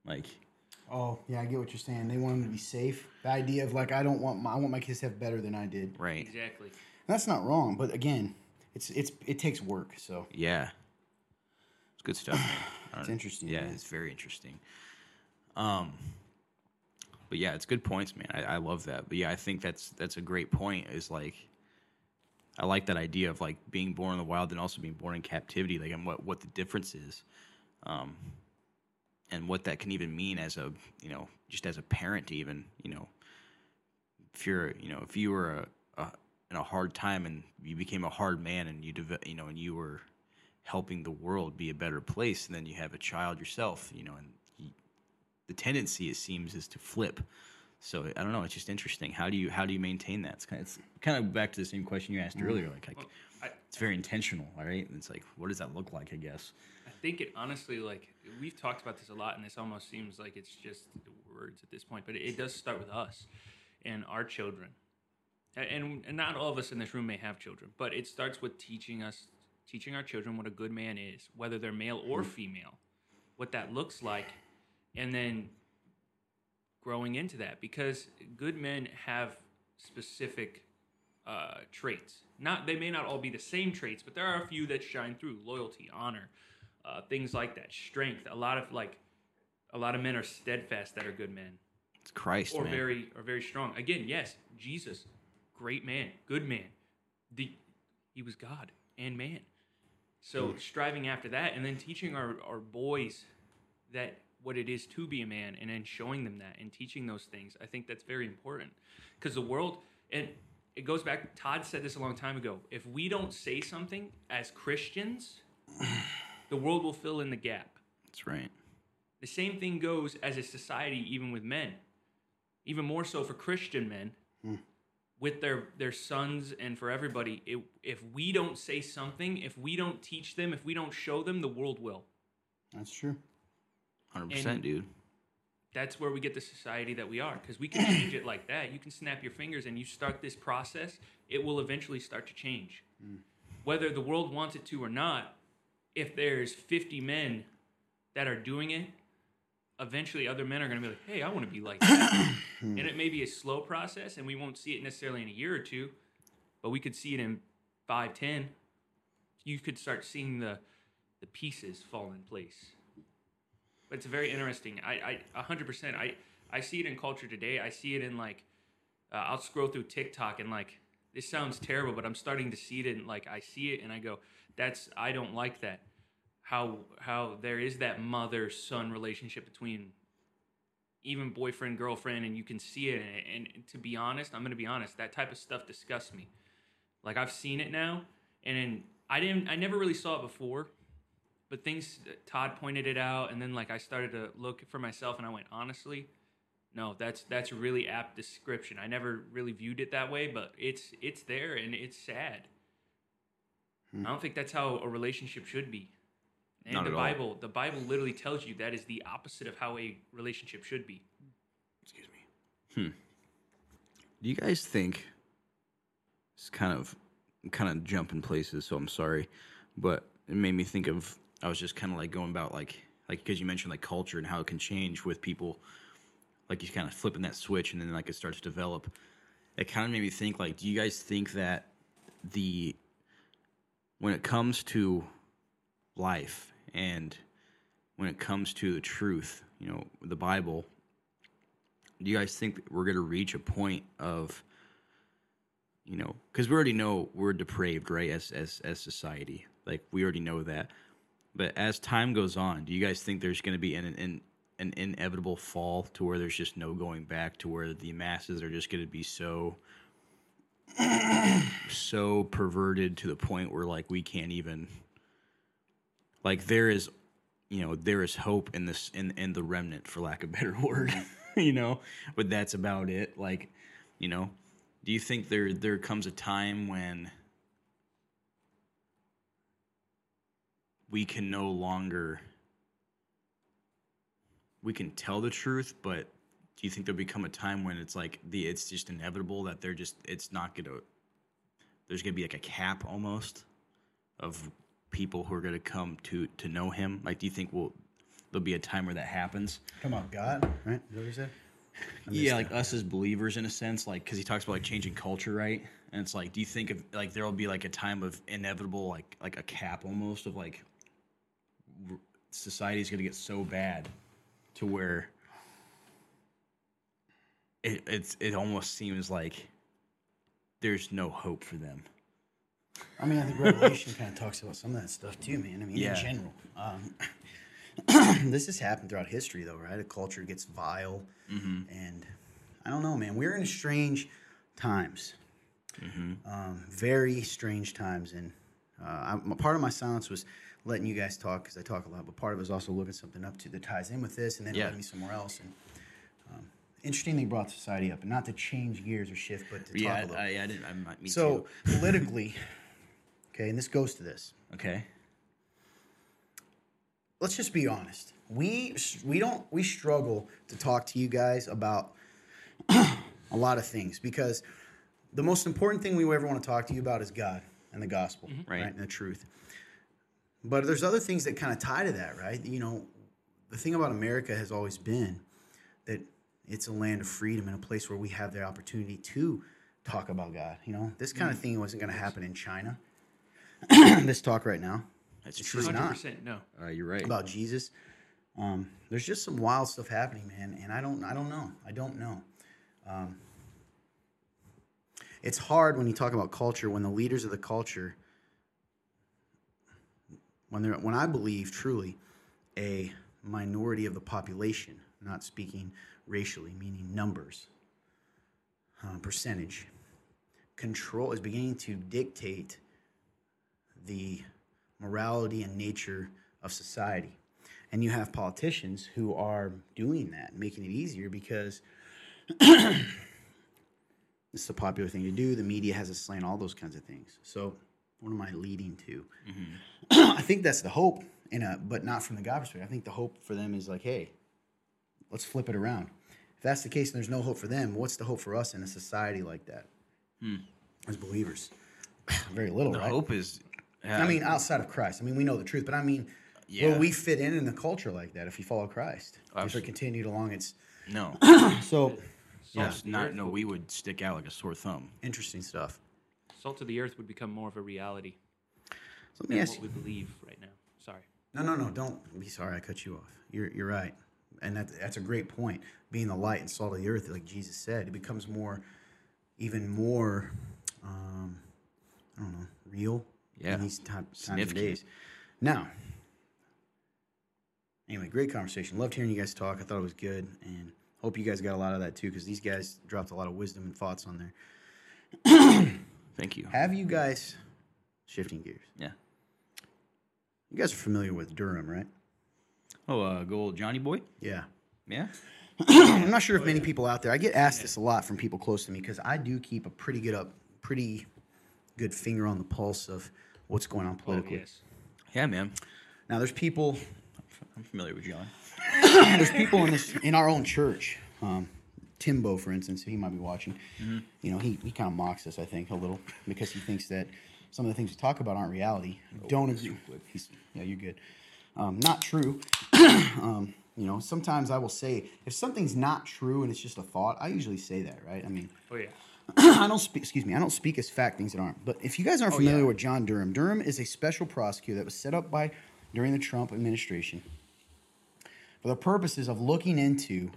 Like, oh yeah, I get what you're saying. They want them to be safe. The idea of like, I don't want my, I want my kids to have better than I did. Right. Exactly. And that's not wrong, but again, it's it's it takes work. So yeah, it's good stuff. Man. It's interesting. Yeah, man. It's very interesting. Um, but yeah, it's good points, man. I, I love that. But yeah, I think that's that's a great point. Is like, I like that idea of like being born in the wild and also being born in captivity. Like, and what what the difference is, um, and what that can even mean as a you know just as a parent, even you know, if you're you know if you were a, a, in a hard time and you became a hard man and you deve- you know and you were helping the world be a better place, and then you have a child yourself, you know, and he, the tendency, it seems, is to flip. So I don't know, it's just interesting. How do you how do you maintain that? It's kind of, it's kind of back to the same question you asked mm-hmm. earlier. Like, like well, I, it's very intentional, all right? And it's like, what does that look like? I guess. I think it honestly, like we've talked about this a lot, and this almost seems like it's just words at this point, but it, it does start with us and our children, and, and not all of us in this room may have children, but it starts with teaching us. Teaching our children what a good man is, whether they're male or female, what that looks like, and then growing into that. Because good men have specific uh, traits. Not they may not all be the same traits, but there are a few that shine through: loyalty, honor, uh, things like that, strength. A lot of like, a lot of men are steadfast that are good men. It's Christ, or man. very or very strong. Again, yes, Jesus, great man, good man. The he was God and man. So striving after that, and then teaching our, our boys that what it is to be a man, and then showing them that and teaching those things. I think that's very important because the world, and it goes back, Todd said this a long time ago, if we don't say something as Christians, the world will fill in the gap. That's right. The same thing goes as a society, even with men, even more so for Christian men. Mm. With their, their sons and for everybody, it, if we don't say something, if we don't teach them, if we don't show them, the world will. That's true. one hundred percent, and dude. That's where we get the society that we are, because we can change it like that. You can snap your fingers and you start this process. It will eventually start to change. Mm. Whether the world wants it to or not, if there's fifty men that are doing it, eventually other men are going to be like, hey, I want to be like that. And it may be a slow process, and we won't see it necessarily in a year or two, but we could see it in five, ten. You could start seeing the the pieces fall in place. But it's very interesting. I, I one hundred percent. I, I see it in culture today. I see it in, like, uh, I'll scroll through TikTok, and, like, this sounds terrible, but I'm starting to see it, and, like, I see it, and I go, that's, I don't like that. How how there is that mother-son relationship between even boyfriend, girlfriend, and you can see it. And, and to be honest, I'm going to be honest, that type of stuff disgusts me. Like, I've seen it now, and I didn't. I never really saw it before, but things, Todd pointed it out, and then, like, I started to look for myself, and I went, honestly, no, that's that's a really apt description. I never really viewed it that way, but it's, it's there, and it's sad. Hmm. I don't think that's how a relationship should be. And Not the Bible, all. the Bible literally tells you that is the opposite of how a relationship should be. Excuse me. Hmm. Do you guys think? It's kind of, kind of jumping places, so I'm sorry, but it made me think of. I was just kind of like going about like like, because you mentioned like culture and how it can change with people, like he's kind of flipping that switch and then like it starts to develop. It kind of made me think, like, do you guys think that the, when it comes to life and when it comes to the truth, you know, the Bible, do you guys think that we're going to reach a point of, you know, because we already know we're depraved, right, as, as, as society. Like, we already know that. But as time goes on, do you guys think there's going to be an, an an inevitable fall to where there's just no going back, to where the masses are just going to be so, so perverted to the point where, like, we can't even, like, there is, you know, there is hope in this, in, in the remnant, for lack of a better word, you know, but that's about it. Like, you know, do you think there, there comes a time when we can no longer, we can tell the truth, but do you think there'll become a time when it's like the, it's just inevitable that they're just, it's not going to, there's going to be like a cap almost of people who are going to come to, to know him? Like, do you think we'll, there'll be a time where that happens? Come on, God, right? Is that what you said? Yeah, like us as believers in a sense, like, because he talks about like changing culture, right? And it's like, do you think of like there'll be like a time of inevitable, like, like a cap almost of like society's going to get so bad to where it, it's, it almost seems like there's no hope for them. I mean, I think Revelation kind of talks about some of that stuff too, man. I mean, yeah. in general. Um, this has happened throughout history, though, right? A culture gets vile. Mm-hmm. And I don't know, man. We're in strange times. Mm-hmm. Um, very strange times. And uh, I, part of my silence was letting you guys talk, because I talk a lot, but part of it was also looking something up too that ties in with this, and then yeah. led me somewhere else. And um, interestingly, brought society up, and not to change gears or shift, but to yeah, talk I, a little. I, I didn't. I might meet so too. Politically, okay, and this goes to this. Okay. Let's just be honest. We we don't we struggle to talk to you guys about a lot of things, because the most important thing we ever want to talk to you about is God and the gospel, mm-hmm. right, right, and the truth. But there's other things that kind of tie to that, right? You know, the thing about America has always been that it's a land of freedom and a place where we have the opportunity to talk about God. You know, this kind mm. of thing wasn't going to happen in China. This talk right now. That's true. one hundred percent no. Uh, you're right. About Jesus. Um, there's just some wild stuff happening, man. And I don't, I don't know. I don't know. Um, it's hard when you talk about culture, when the leaders of the culture... When they're, when I believe truly a minority of the population, not speaking racially, meaning numbers, uh, percentage, control is beginning to dictate the morality and nature of society. And you have politicians who are doing that, making it easier because it's a popular thing to do. The media has a slant, all those kinds of things. So... What am I leading to? Mm-hmm. I think that's the hope, in a, but not from the God perspective. I think the hope for them is like, hey, let's flip it around. If that's the case and there's no hope for them, what's the hope for us in a society like that hmm. as believers? Very little, the right? The hope is... Uh, I mean, outside of Christ. I mean, we know the truth, but I mean, yeah. will we fit in in a culture like that if you follow Christ? Absolutely. If it continued along its... No. so, yeah. Not, no, we would stick out like a sore thumb. Interesting stuff. Salt of the earth would become more of a reality so than what we believe right now. Sorry. No, no, no. Don't be sorry. I cut you off. You're you're right, and that that's a great point. Being the light and salt of the earth, like Jesus said, it becomes more, even more, um, I don't know, real. Yeah. In these type, times of days. Now, anyway, great conversation. Loved hearing you guys talk. I thought it was good, and hope you guys got a lot of that too, because these guys dropped a lot of wisdom and thoughts on there. Thank you. Have you guys, shifting gears. Yeah. You guys are familiar with Durham, right? Oh, uh, good old Johnny Boy? Yeah. Yeah? I'm not sure if many people out there, I get asked yeah. this a lot from people close to me, because I do keep a pretty good up, pretty good finger on the pulse of what's going on politically. Oh, yes. Yeah, man. Now, there's people. I'm familiar with John. There's people in, this, in our own church. Um Timbo, for instance, he might be watching, mm-hmm. you know, he, he kind of mocks us, I think, a little, because he thinks that some of the things we talk about aren't reality. Oh, don't agree. Yeah, you're good. Um, not true. um, you know, sometimes I will say, if something's not true and it's just a thought, I usually say that, right? I mean, oh yeah. I don't speak, excuse me, I don't speak as fact things that aren't. But if you guys aren't familiar oh, yeah. with John Durham, Durham is a special prosecutor that was set up by during the Trump administration for the purposes of looking into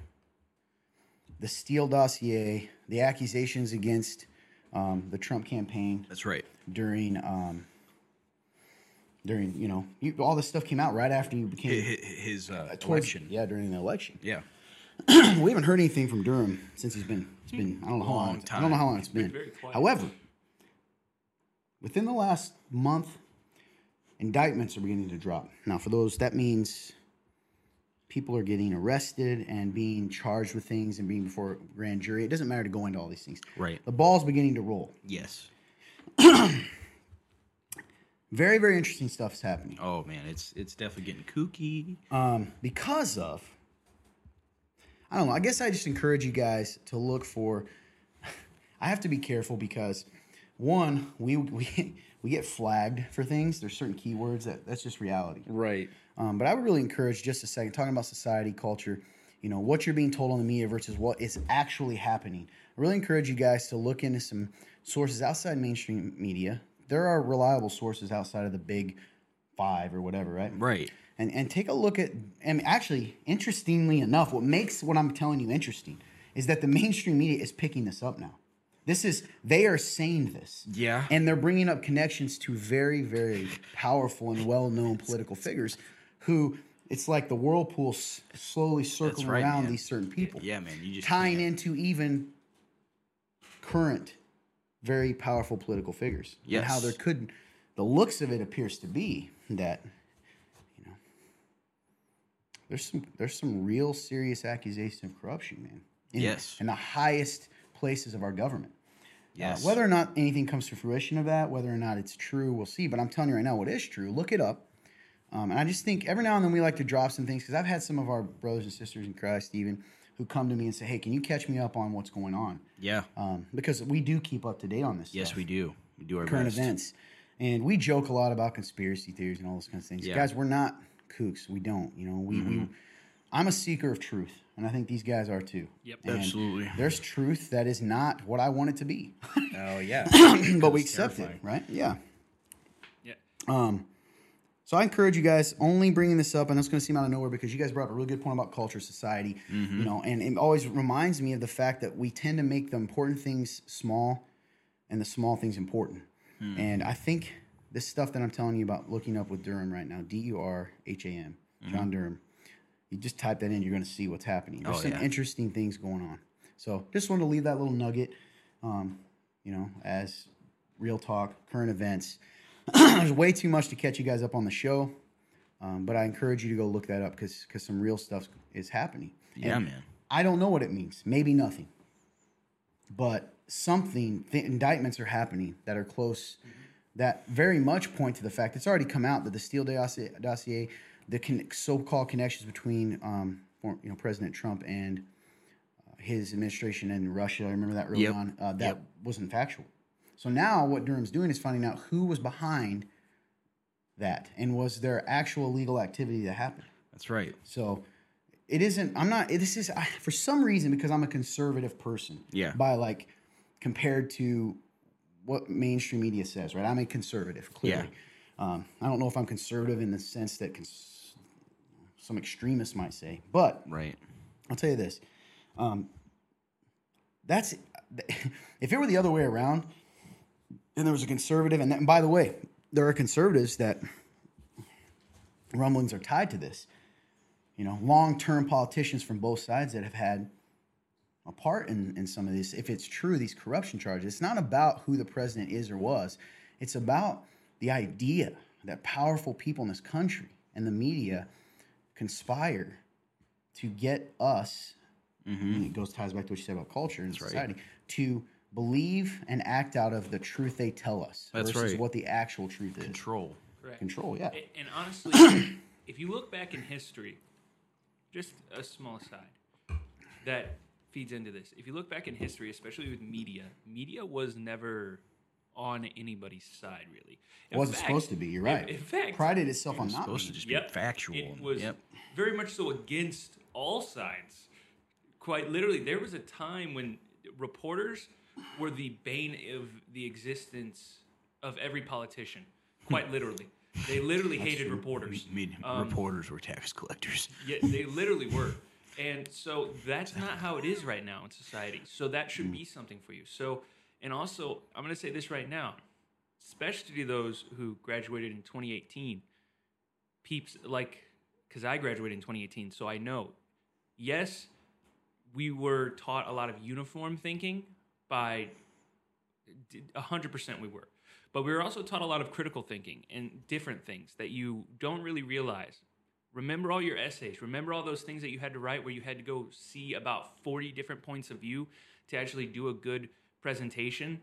the Steele dossier, the accusations against um, the Trump campaign. That's right. During, um, during you know, you, all this stuff came out right after you became his, his uh, towards, election. Yeah, during the election. Yeah. We haven't heard anything from Durham since he's been. It's been I don't know how long. Time. I don't know how long it's, it's been. been very quiet. However, within the last month, indictments are beginning to drop. Now, for those, that means people are getting arrested and being charged with things and being before a grand jury. It doesn't matter to go into all these things. Right. The ball's beginning to roll. Yes. Very, very interesting stuff is happening. Oh man, it's it's definitely getting kooky. Um, because of. I don't know. I guess I just encourage you guys to look for. I have to be careful because, one, we we we get flagged for things. There's certain keywords that that's just reality, right? Um, but I would really encourage just a second talking about society, culture, you know, what you're being told on the media versus what is actually happening. I really encourage you guys to look into some sources outside mainstream media. There are reliable sources outside of the big five or whatever, right? Right. And and take a look at, and actually, interestingly enough, what makes what I'm telling you interesting is that the mainstream media is picking this up now. This is, they are saying this. Yeah. And they're bringing up connections to very, very powerful and well-known political figures who, it's like the whirlpool slowly circling right, around man. these certain people. Yeah, yeah man. You just, tying yeah. into even current, very powerful political figures. Yes. And how there could, the looks of it appears to be that... There's some there's some real serious accusation of corruption, man. In, yes. In the highest places of our government. Yes. Uh, whether or not anything comes to fruition of that, whether or not it's true, we'll see. But I'm telling you right now, what is true, look it up. Um, and I just think every now and then we like to drop some things because I've had some of our brothers and sisters in Christ even who come to me and say, hey, can you catch me up on what's going on? Yeah. Um, because we do keep up to date on this yes, stuff. Yes, we do. We do our current best. events. And we joke a lot about conspiracy theories and all those kinds of things. Yeah. Guys, we're not... kooks. We don't, you know, we, mm-hmm. we, I'm a seeker of truth and I think these guys are too. Yep. And absolutely. There's truth that is not what I want it to be. Oh yeah. But we accept terrifying. it. Right. Yeah. Yeah. Um, so I encourage you guys only bringing this up and it's going to seem out of nowhere because you guys brought up a really good point about culture, society, mm-hmm. you know, and it always reminds me of the fact that we tend to make the important things small and the small things important. Mm. And I think this stuff that I'm telling you about looking up with Durham right now, D U R H A M, mm-hmm. John Durham, you just type that in, you're going to see what's happening. There's oh, some yeah. interesting things going on. So just wanted to leave that little nugget, um, you know, as real talk, current events. There's way too much to catch you guys up on the show, um, but I encourage you to go look that up because because some real stuff is happening. Yeah, and man. I don't know what it means. Maybe nothing. But something, th- indictments are happening that are close mm-hmm. that very much point to the fact it's already come out that the Steele dossier, the con- so-called connections between um, you know, President Trump and uh, his administration and Russia, I remember that early yep. on, uh, that yep. wasn't factual. So now what Durham's doing is finding out who was behind that and was there actual legal activity that happened. That's right. So it isn't, I'm not, this is, I, for some reason, because I'm a conservative person, yeah. by like, compared to what mainstream media says, right? I'm a conservative, clearly. Yeah. Um, I don't know if I'm conservative in the sense that cons- some extremists might say, but right. I'll tell you this. Um, that's if it were the other way around, and there was a conservative, and, that, and by the way, there are conservatives that rumblings are tied to this. You know, long-term politicians from both sides that have had a part in, in some of this, if it's true, these corruption charges. It's not about who the president is or was. It's about the idea that powerful people in this country and the media conspire to get us, mm-hmm. and it goes ties back to what you said about culture and That's society, right. to believe and act out of the truth they tell us That's versus right. what the actual truth is. Control. Correct. Control, yeah. And, and honestly, if you look back in history, just a small aside, that feeds into this. If you look back in history, especially with media, media was never on anybody's side, really. It wasn't supposed to be. You're right. In, in fact, prided itself on not supposed to just yep. be factual. It was yep. very much so against all sides. Quite literally, there was a time when reporters were the bane of the existence of every politician. Quite literally, they literally hated true. reporters. I mean, um, reporters were tax collectors. Yeah, they literally were. And so that's not how it is right now in society. So that should mm. be something for you. So. And also, I'm going to say this right now, especially to those who graduated in twenty eighteen, peeps, like, because I graduated in twenty eighteen, so I know, yes, we were taught a lot of uniform thinking by one hundred percent we were. But we were also taught a lot of critical thinking and different things that you don't really realize. Remember all your essays. Remember all those things that you had to write where you had to go see about forty different points of view to actually do a good presentation.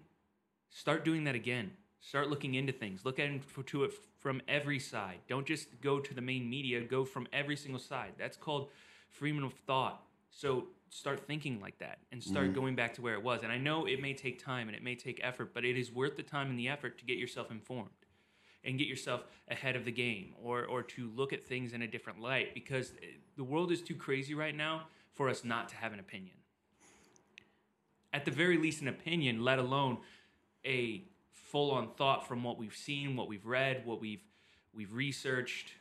Start doing that again. Start looking into things. Look into it from every side. Don't just go to the main media. Go from every single side. That's called freedom of thought. So start thinking like that and start mm-hmm. going back to where it was. And I know it may take time and it may take effort, but it is worth the time and the effort to get yourself informed and get yourself ahead of the game, or or to look at things in a different light, because the world is too crazy right now for us not to have an opinion. At the very least, an opinion, let alone a full-on thought from what we've seen, what we've read, what we've we've researched,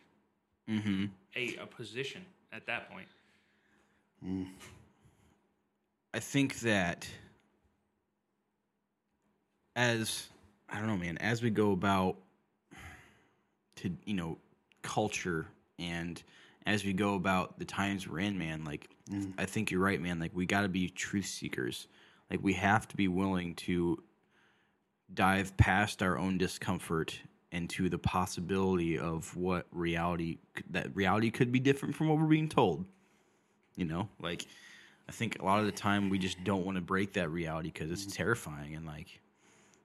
mm-hmm. a, a position at that point. Mm. I think that as, I don't know, man, as we go about to, you know, culture and as we go about the times we're in, man, like, mm. I think you're right, man, like, we got to be truth seekers. Like, we have to be willing to dive past our own discomfort into the possibility of what reality, that reality could be different from what we're being told. You know, like, I think a lot of the time we just don't want to break that reality because it's terrifying. And, like,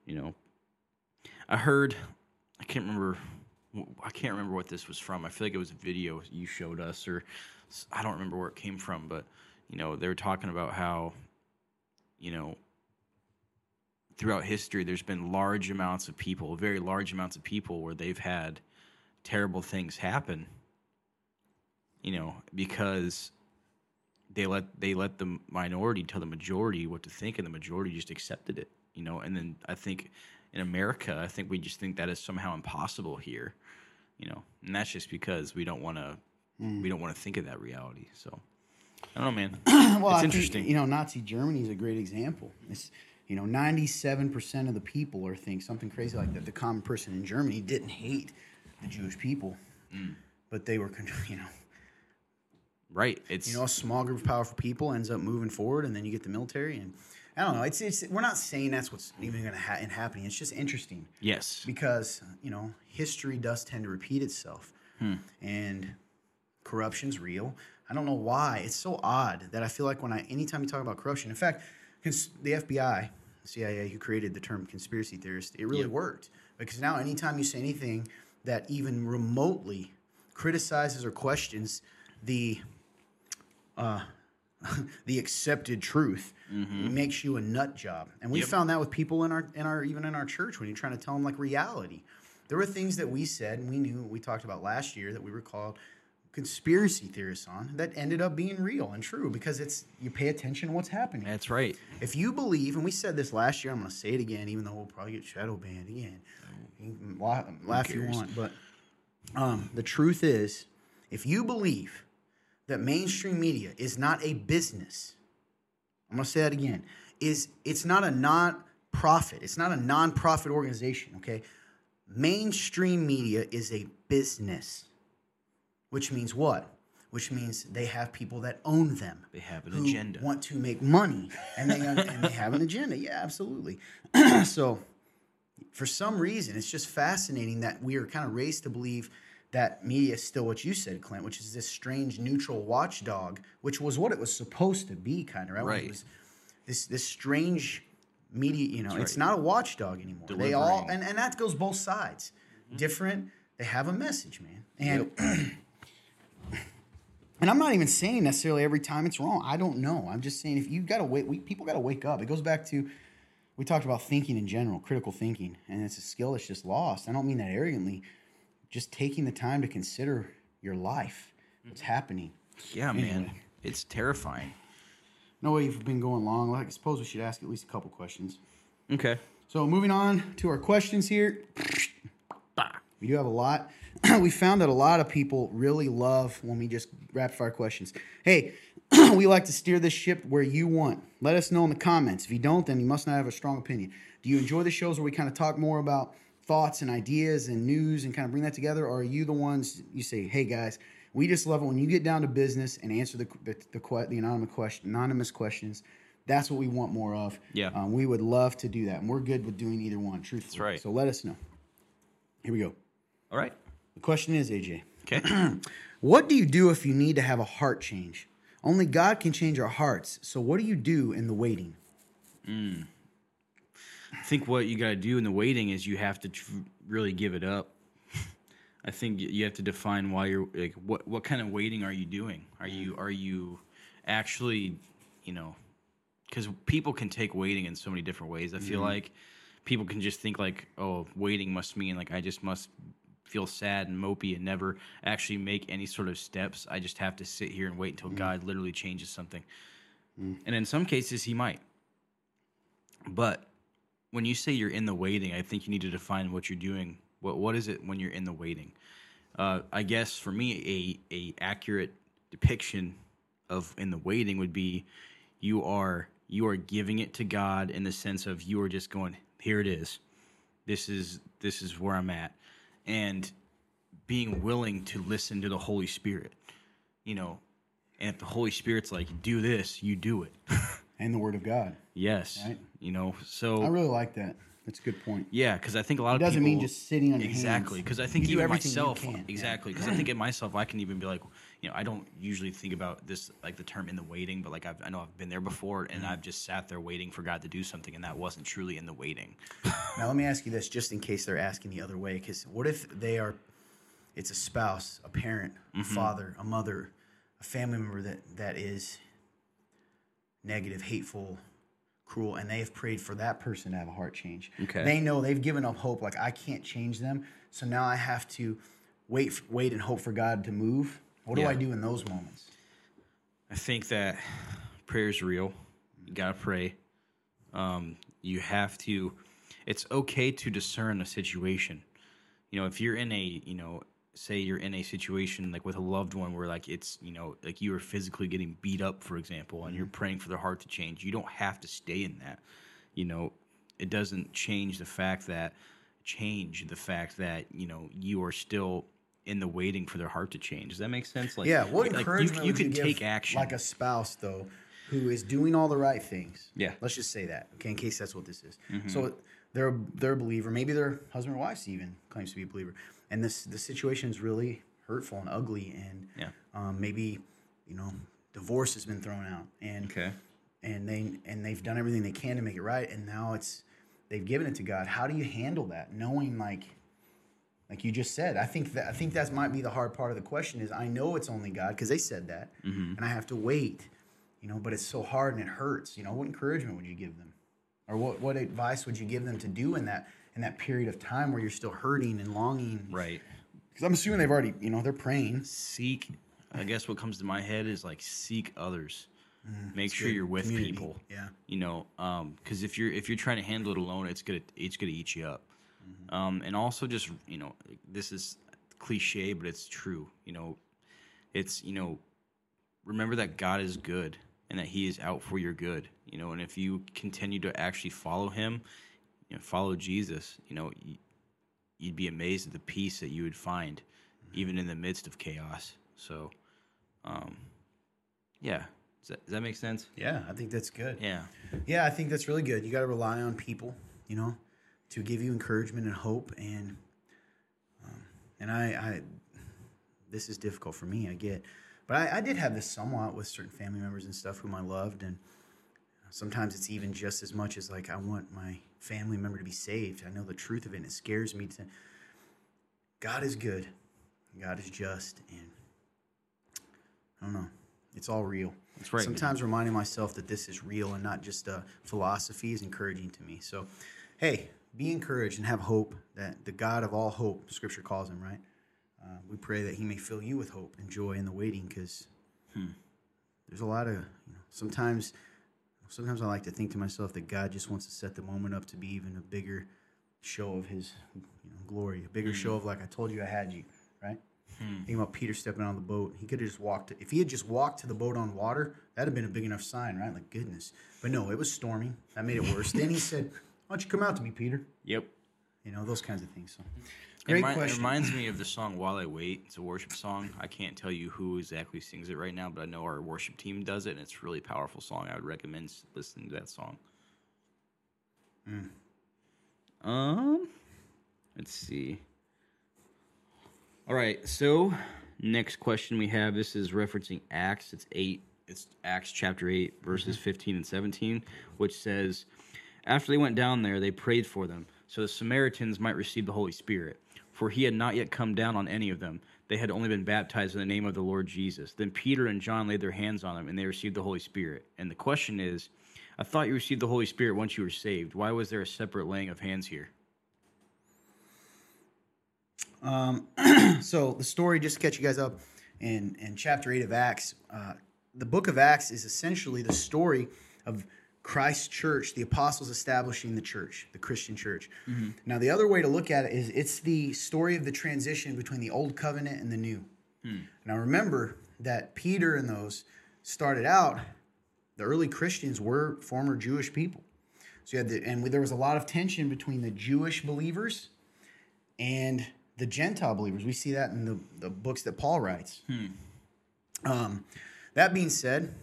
you know, I heard, I can't remember, I can't remember what this was from. I feel like it was a video you showed us, or I don't remember where it came from, but, you know, they were talking about how, you know, throughout history, there's been large amounts of people, very large amounts of people where they've had terrible things happen, you know, because they let they let the minority tell the majority what to think, and the majority just accepted it, you know. And then I think in America, I think we just think that is somehow impossible here, you know, and that's just because we don't want to mm. we don't want to think of that reality, so. I don't know, man. Well, it's interesting. Think, you know, Nazi Germany is a great example. It's, you know, ninety-seven percent of the people are think something crazy like that. The common person in Germany didn't hate the Jewish people, mm. but they were, you know. Right. It's, you know, a small group of powerful people ends up moving forward, and then you get the military. And I don't know. It's it's we're not saying that's what's even going to ha- happen. It's just interesting. Yes. Because, you know, history does tend to repeat itself, hmm. and corruption's real. I don't know why. It's so odd that I feel like when I, anytime you talk about corruption, in fact, cons- the F B I, the C I A, who created the term conspiracy theorist, it really yep. worked. Because now anytime you say anything that even remotely criticizes or questions the uh, the accepted truth, mm-hmm. makes you a nut job. And we yep. found that with people in our in our even in our church, when you're trying to tell them like reality. There were things that we said and we knew, we talked about last year, that we were called conspiracy theorists on, that ended up being real and true, because it's, you pay attention to what's happening. That's right. If you believe, and we said this last year, I'm going to say it again, even though we'll probably get shadow banned again. You can laugh, laugh if you want, but um, the truth is, if you believe that mainstream media is not a business, I'm going to say that again, is it's not a non-profit, it's not a non-profit organization, okay? Mainstream media is a business. Which means what? Which means they have people that own them. They have an who agenda. Want to make money, and they and they have an agenda. Yeah, absolutely. So, for some reason, it's just fascinating that we are kind of raised to believe that media is still what you said, Clint, which is this strange neutral watchdog, which was what it was supposed to be, kind of right. Right. It was this this strange media, you know, that's it's right. not a watchdog anymore. Delivering. They all and, and that goes both sides. Mm-hmm. Different. They have a message, man, and. Yep. And I'm not even saying necessarily every time it's wrong. I don't know. I'm just saying if you got to wait, we, people got to wake up. It goes back to we talked about thinking in general, critical thinking, and it's a skill that's just lost. I don't mean that arrogantly. Just taking the time to consider your life, what's happening. Yeah, anyway. Man, it's terrifying. No way you've been going long. Like, I suppose we should ask at least a couple questions. Okay. So moving on to our questions here. We do have a lot. We found that a lot of people really love when we just rapid fire questions. Hey, we like to steer this ship where you want. Let us know in the comments. If you don't, then you must not have a strong opinion. Do you enjoy the shows where we kind of talk more about thoughts and ideas and news and kind of bring that together? Or are you the ones you say, hey guys, we just love it when you get down to business and answer the the, the, the anonymous, question, anonymous questions. That's what we want more of. Yeah, um, we would love to do that, and we're good with doing either one. Truthfully, that's right. So let us know. Here we go. All right. The question is, A J. Okay. What do you do if you need to have a heart change? Only God can change our hearts. So what do you do in the waiting? Mm. I think what you got to do in the waiting is you have to tr- really give it up. I think you have to define why you're like what what kind of waiting are you doing? Are you are you actually, you know, because people can take waiting in so many different ways. I feel mm-hmm. like people can just think like, oh, waiting must mean like I just must feel sad and mopey and never actually make any sort of steps. I just have to sit here and wait until mm. God literally changes something. Mm. And in some cases, he might. But when you say you're in the waiting, I think you need to define what you're doing. What What is it when you're in the waiting? Uh, I guess for me, a, a accurate depiction of in the waiting would be you are you are giving it to God in the sense of you are just going, here it is. This is This is where I'm at. And being willing to listen to the Holy Spirit, you know, and if the Holy Spirit's like, do this, you do it. And the Word of God. Yes. Right? You know, so. I really like that. That's a good point. Yeah, because I think a lot of people. It doesn't mean just sitting on your hands. Exactly. Because I think even myself. Exactly. Because I think in myself, I can even be like, you know, I don't usually think about this, like the term in the waiting, but like I've, I know I've been there before and I've just sat there waiting for God to do something and that wasn't truly in the waiting. Now, let me ask you this just in case they're asking the other way, because what if they are, it's a spouse, a parent, a mm-hmm. father, a mother, a family member that, that is negative, hateful, cruel, and they've prayed for that person to have a heart change. Okay. They know they've given up hope, like I can't change them, so now I have to wait, wait and hope for God to move. What yeah. do I do in those moments? I think that prayer is real. You got to pray. Um, you have to, it's okay to discern a situation. You know, if you're in a, you know, say you're in a situation like with a loved one where like it's, you know, like you are physically getting beat up, for example, and mm-hmm. you're praying for their heart to change, you don't have to stay in that. You know, it doesn't change the fact that, change the fact that, you know, you are still in the waiting for their heart to change. Does that make sense? Like, yeah, what like, encouragement you, you can take action. Like a spouse, though, who is doing all the right things. Yeah. Let's just say that, okay, in case that's what this is. Mm-hmm. So they're, they're a believer. Maybe their husband or wife even claims to be a believer. And this the situation is really hurtful and ugly. And yeah. um, maybe, you know, divorce has been thrown out. And, okay. and, they, and they've done everything they can to make it right. And now it's they've given it to God. How do you handle that, knowing, like... Like you just said, I think that I think that might be the hard part of the question is I know it's only God because they said that, mm-hmm. and I have to wait, you know. But it's so hard and it hurts, you know. What encouragement would you give them, or what, what advice would you give them to do in that in that period of time where you're still hurting and longing? Right. Because I'm assuming they've already, you know, they're praying. Seek. I guess what comes to my head is like seek others. Mm, Make sure good. You're with Community. People. Yeah. You know, because um, if you're if you're trying to handle it alone, it's gonna it's gonna eat you up. Mm-hmm. Um, and also just, you know, this is cliche, but it's true. You know, it's, you know, remember that God is good and that he is out for your good, you know, and if you continue to actually follow him and follow Jesus, you know, you'd be amazed at the peace that you would find mm-hmm. even in the midst of chaos. So, um, yeah. Does that, does that make sense? Yeah. I think that's good. Yeah. Yeah. I think that's really good. You got to rely on people, you know, to give you encouragement and hope, and um, and I, I, this is difficult for me, I get, but I, I did have this somewhat with certain family members and stuff whom I loved, and sometimes it's even just as much as like I want my family member to be saved. I know the truth of it, and it scares me to. God is good, God is just, and I don't know. It's all real. That's right. Sometimes man. reminding myself that this is real and not just a philosophy is encouraging to me. So, hey, be encouraged and have hope that the God of all hope, Scripture calls him, right? Uh, we pray that he may fill you with hope and joy in the waiting, because hmm. there's a lot of, you know, sometimes sometimes I like to think to myself that God just wants to set the moment up to be even a bigger show of his you know, glory, a bigger hmm. show of like, I told you I had you, right? Hmm. Thinking about Peter stepping out of the boat. He could have just walked. To, if he had just walked to the boat on water, that would have been a big enough sign, right? Like, goodness. But no, it was storming. That made it worse. Then he said, why don't you come out to me, Peter? Yep. You know, those kinds of things. So, great it remi- question. It reminds me of the song While I Wait. It's a worship song. I can't tell you who exactly sings it right now, but I know our worship team does it, and it's a really powerful song. I would recommend listening to that song. Mm. Um, let's see. All right, so next question we have, this is referencing Acts. It's eight. It's Acts chapter eight, verses mm-hmm. fifteen and seventeen, which says, after they went down there, they prayed for them, so the Samaritans might receive the Holy Spirit, for he had not yet come down on any of them. They had only been baptized in the name of the Lord Jesus. Then Peter and John laid their hands on them, and they received the Holy Spirit. And the question is, I thought you received the Holy Spirit once you were saved. Why was there a separate laying of hands here? Um, so the story, just to catch you guys up, in, in chapter eight of Acts, uh, the book of Acts is essentially the story of Christ's church, the apostles establishing the church, the Christian church. Mm-hmm. Now, the other way to look at it is it's the story of the transition between the old covenant and the new. Mm. Now, remember that Peter and those started out, the early Christians were former Jewish people. So you had the, and there was a lot of tension between the Jewish believers and the Gentile believers. We see that in the, the books that Paul writes. Hmm. Um, that being said,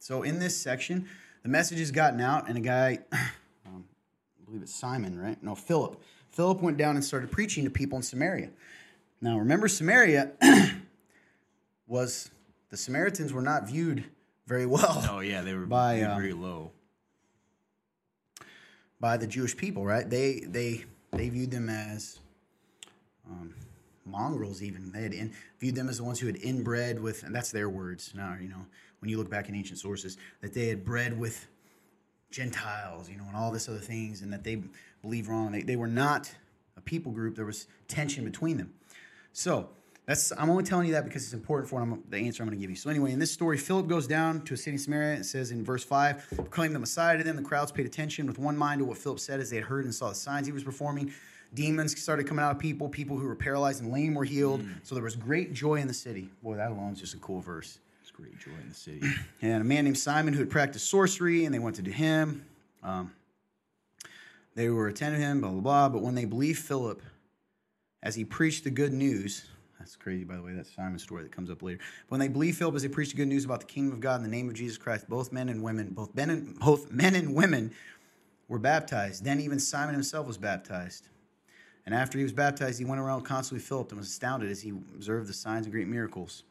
so in this section, the message has gotten out, and a guy, um, I believe it's Simon, right? No, Philip. Philip went down and started preaching to people in Samaria. Now, remember, Samaria was, the Samaritans were not viewed very well. Oh, yeah, they were by, um, very low. By the Jewish people, right? They, they, they viewed them as... Um, mongrels even. They had in, viewed them as the ones who had inbred with, and that's their words now, you know, when you look back in ancient sources, that they had bred with Gentiles, you know, and all this other things, and that they believed wrong. They, they were not a people group. There was tension between them. So that's, I'm only telling you that because it's important for what I'm, the answer I'm going to give you. So anyway, in this story, Philip goes down to a city in Samaria, and it says in verse five, proclaim the Messiah to them. The crowds paid attention with one mind to what Philip said as they had heard and saw the signs he was performing. Demons started coming out of people. People who were paralyzed and lame were healed. Mm. So there was great joy in the city. Boy, that alone is just a cool verse. It's great joy in the city. And a man named Simon who had practiced sorcery, and they went to do him. Um, they were attending him, blah, blah, blah. But when they believed Philip, as he preached the good news, that's crazy, by the way, that's Simon's story that comes up later. But when they believed Philip as he preached the good news about the kingdom of God in the name of Jesus Christ, both men and women, both men and, both men and women were baptized. Then even Simon himself was baptized. And after he was baptized, he went around constantly Philip and was astounded as he observed the signs and great miracles.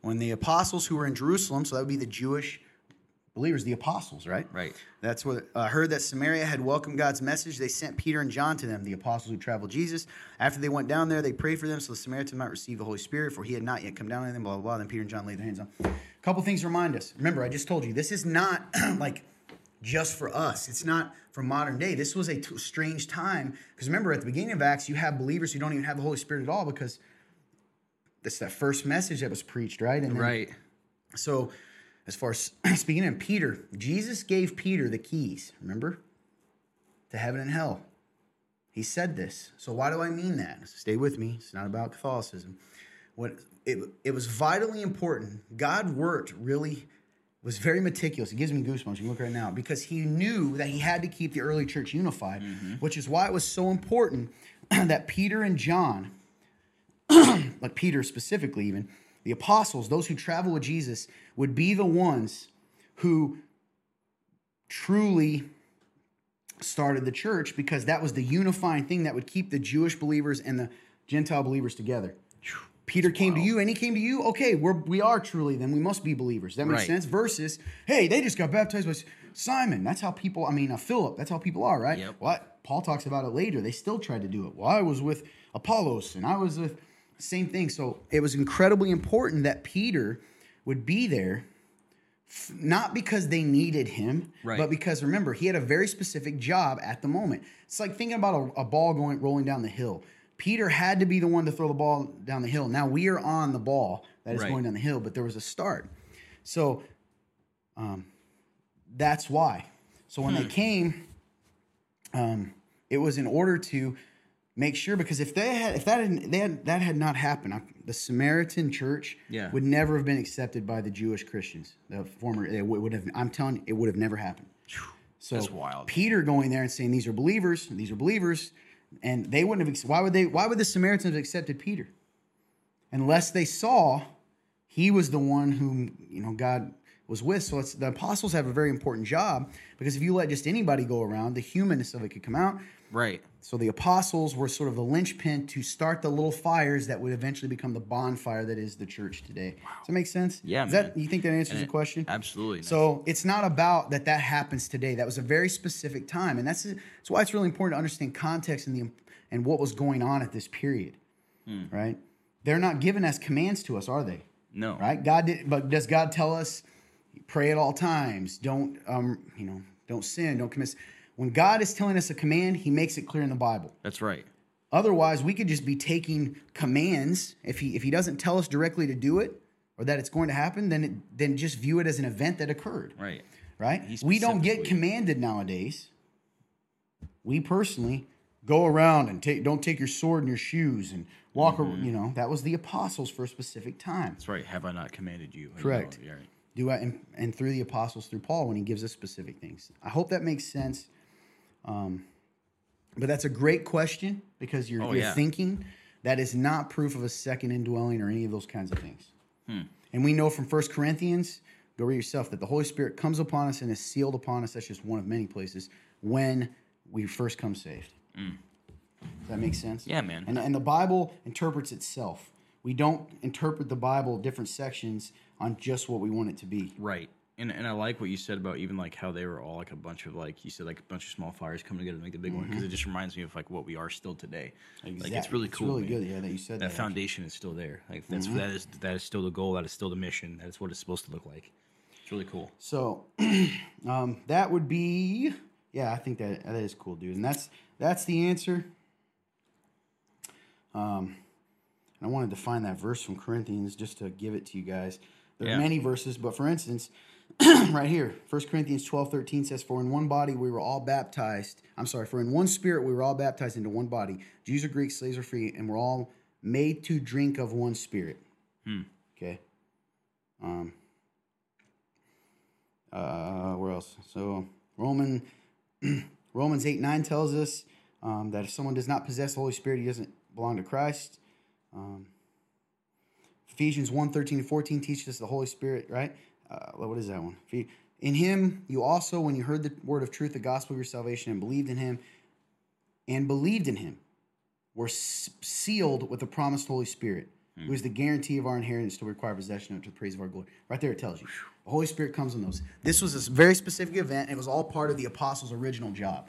When the apostles who were in Jerusalem, so that would be the Jewish believers, the apostles, right? Right. That's what uh, heard that Samaria had welcomed God's message. They sent Peter and John to them, the apostles who traveled Jesus. After they went down there, they prayed for them so the Samaritan might receive the Holy Spirit, for he had not yet come down on them, blah, blah, blah. Then Peter and John laid their hands on. A couple things remind us. Remember, I just told you, this is not like... just for us. It's not for modern day. This was a t- strange time. Because remember, at the beginning of Acts, you have believers who don't even have the Holy Spirit at all, because that's that first message that was preached, right? And then, right. So as far as speaking of Peter, Jesus gave Peter the keys, remember, to heaven and hell. He said this. So why do I mean that? Stay with me. It's not about Catholicism. What it, it was vitally important. God worked really was very meticulous. It gives me goosebumps. You can look right now. Because he knew that he had to keep the early church unified, mm-hmm. which is why it was so important that Peter and John, like Peter specifically even, the apostles, those who traveled with Jesus, would be the ones who truly started the church, because that was the unifying thing that would keep the Jewish believers and the Gentile believers together. Peter came wow. to you, and he came to you. Okay, we're, we are truly then. We must be believers. That makes right. sense. Versus, hey, they just got baptized by Simon. That's how people, I mean, uh, Philip. That's how people are, right? Yep. What Paul talks about it later. They still tried to do it. Well, I was with Apollos, and I was with Same thing. So it was incredibly important that Peter would be there, not because they needed him, right, but because, remember, he had a very specific job at the moment. It's like thinking about a, a ball going rolling down the hill. Peter had to be the one to throw the ball down the hill. Now we are on the ball that is right. going down the hill, but there was a start. So um, that's why. So when hmm. they came, um, it was in order to make sure, because if they had, if that hadn't, they had, that had not happened, I, the Samaritan church yeah. would never have been accepted by the Jewish Christians. The former, it would have. I'm telling you, it would have never happened. So that's wild. Peter going there and saying, "These are believers. These are believers." And they wouldn't have. Why would they? Why would the Samaritans have accepted Peter, unless they saw he was the one whom, you know, God was with? So it's, the apostles have a very important job, because if you let just anybody go around, the humanness of it could come out. Right. So the apostles were sort of the linchpin to start the little fires that would eventually become the bonfire that is the church today. Wow. Does that make sense? Yeah. Does that, you think that answers the question? Absolutely. So it's not about that that happens today. That was a very specific time, and that's that's why it's really important to understand context and the and what was going on at this period. Hmm. Right? They're not given as commands to us, are they? No. Right? God did, but does God tell us pray at all times? Don't um you know don't sin. Don't commit. When God is telling us a command, he makes it clear in the Bible. That's right. Otherwise, we could just be taking commands. If he if he doesn't tell us directly to do it or that it's going to happen, then it, then just view it as an event that occurred. Right. Right? We don't get commanded nowadays. We personally go around and take don't take your sword in your shoes and walk mm-hmm. around, you know, that was the apostles for a specific time. That's right. Have I not commanded you? Correct. You know, right. Do I, and, and through the apostles, through Paul, when he gives us specific things. I hope that makes sense. Um, but that's a great question, because you're, oh, you're yeah. thinking that is not proof of a second indwelling or any of those kinds of things. Hmm. And we know from First Corinthians, go read yourself, that the Holy Spirit comes upon us and is sealed upon us. That's just one of many places when we first come saved. Mm. Does that make sense? Yeah, man. And, and the Bible interprets itself. We don't interpret the Bible, different sections, on just what we want it to be. Right. And and I like what you said about even like how they were all like a bunch of like you said like a bunch of small fires coming together to make the big mm-hmm. one, because it just reminds me of like what we are still today. Exactly. Like it's really cool. It's really man. good, yeah, that you said that. That foundation actually. is still there. Like that's mm-hmm. that is that is still the goal. That is still the mission. That's what it's supposed to look like. It's really cool. So, um, that would be yeah. I think that that is cool, dude. And that's that's the answer. Um, I wanted to find that verse from Corinthians just to give it to you guys. There yeah. are many verses, but for instance. Right here, First Corinthians twelve thirteen says, For in one body we were all baptized. I'm sorry, for in one spirit we were all baptized into one body. Jews or Greeks, slaves or free, and we're all made to drink of one spirit. Hmm. Okay. Um. Uh. Where else? So Roman, Romans eight nine tells us um, that if someone does not possess the Holy Spirit, he doesn't belong to Christ. Um, Ephesians one thirteen and fourteen teaches us the Holy Spirit, right? Uh, what is that one? In him, you also, when you heard the word of truth, the gospel of your salvation, and believed in him, and believed in him, were sealed with the promised Holy Spirit, mm. who is the guarantee of our inheritance to require possession of to the praise of our glory. Right there, it tells you. The Holy Spirit comes on those. This was a very specific event, and it was all part of the apostles' original job.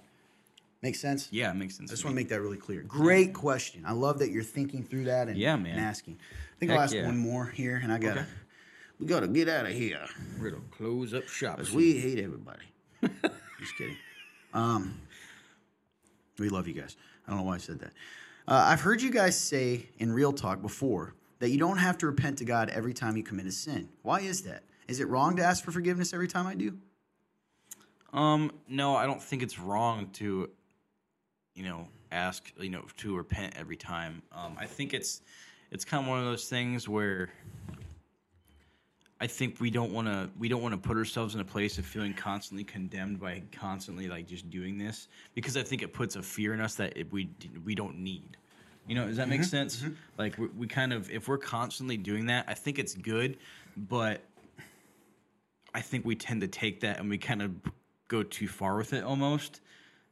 Make sense? Yeah, it makes sense. I just want to make that really clear. Great question. I love that you're thinking through that and, yeah, man. and asking. I think Heck I'll ask yeah. one more here, and I got to... Okay. We got to get out of here. We're going to close up shop. Because we hate everybody. Just kidding. Um, we love you guys. I don't know why I said that. Uh, I've heard you guys say in Real Talk before that you don't have to repent to God every time you commit a sin. Why is that? Is it wrong to ask for forgiveness every time I do? Um, no, I don't think it's wrong to, you know, ask, you know, to repent every time. Um, I think it's, it's kind of one of those things where... I think we don't want to we don't want to put ourselves in a place of feeling constantly condemned by constantly like just doing this, because I think it puts a fear in us that it, we we don't need. You know, does that make mm-hmm. sense? Mm-hmm. Like we, we kind of if we're constantly doing that, I think it's good, but I think we tend to take that and we kind of go too far with it almost.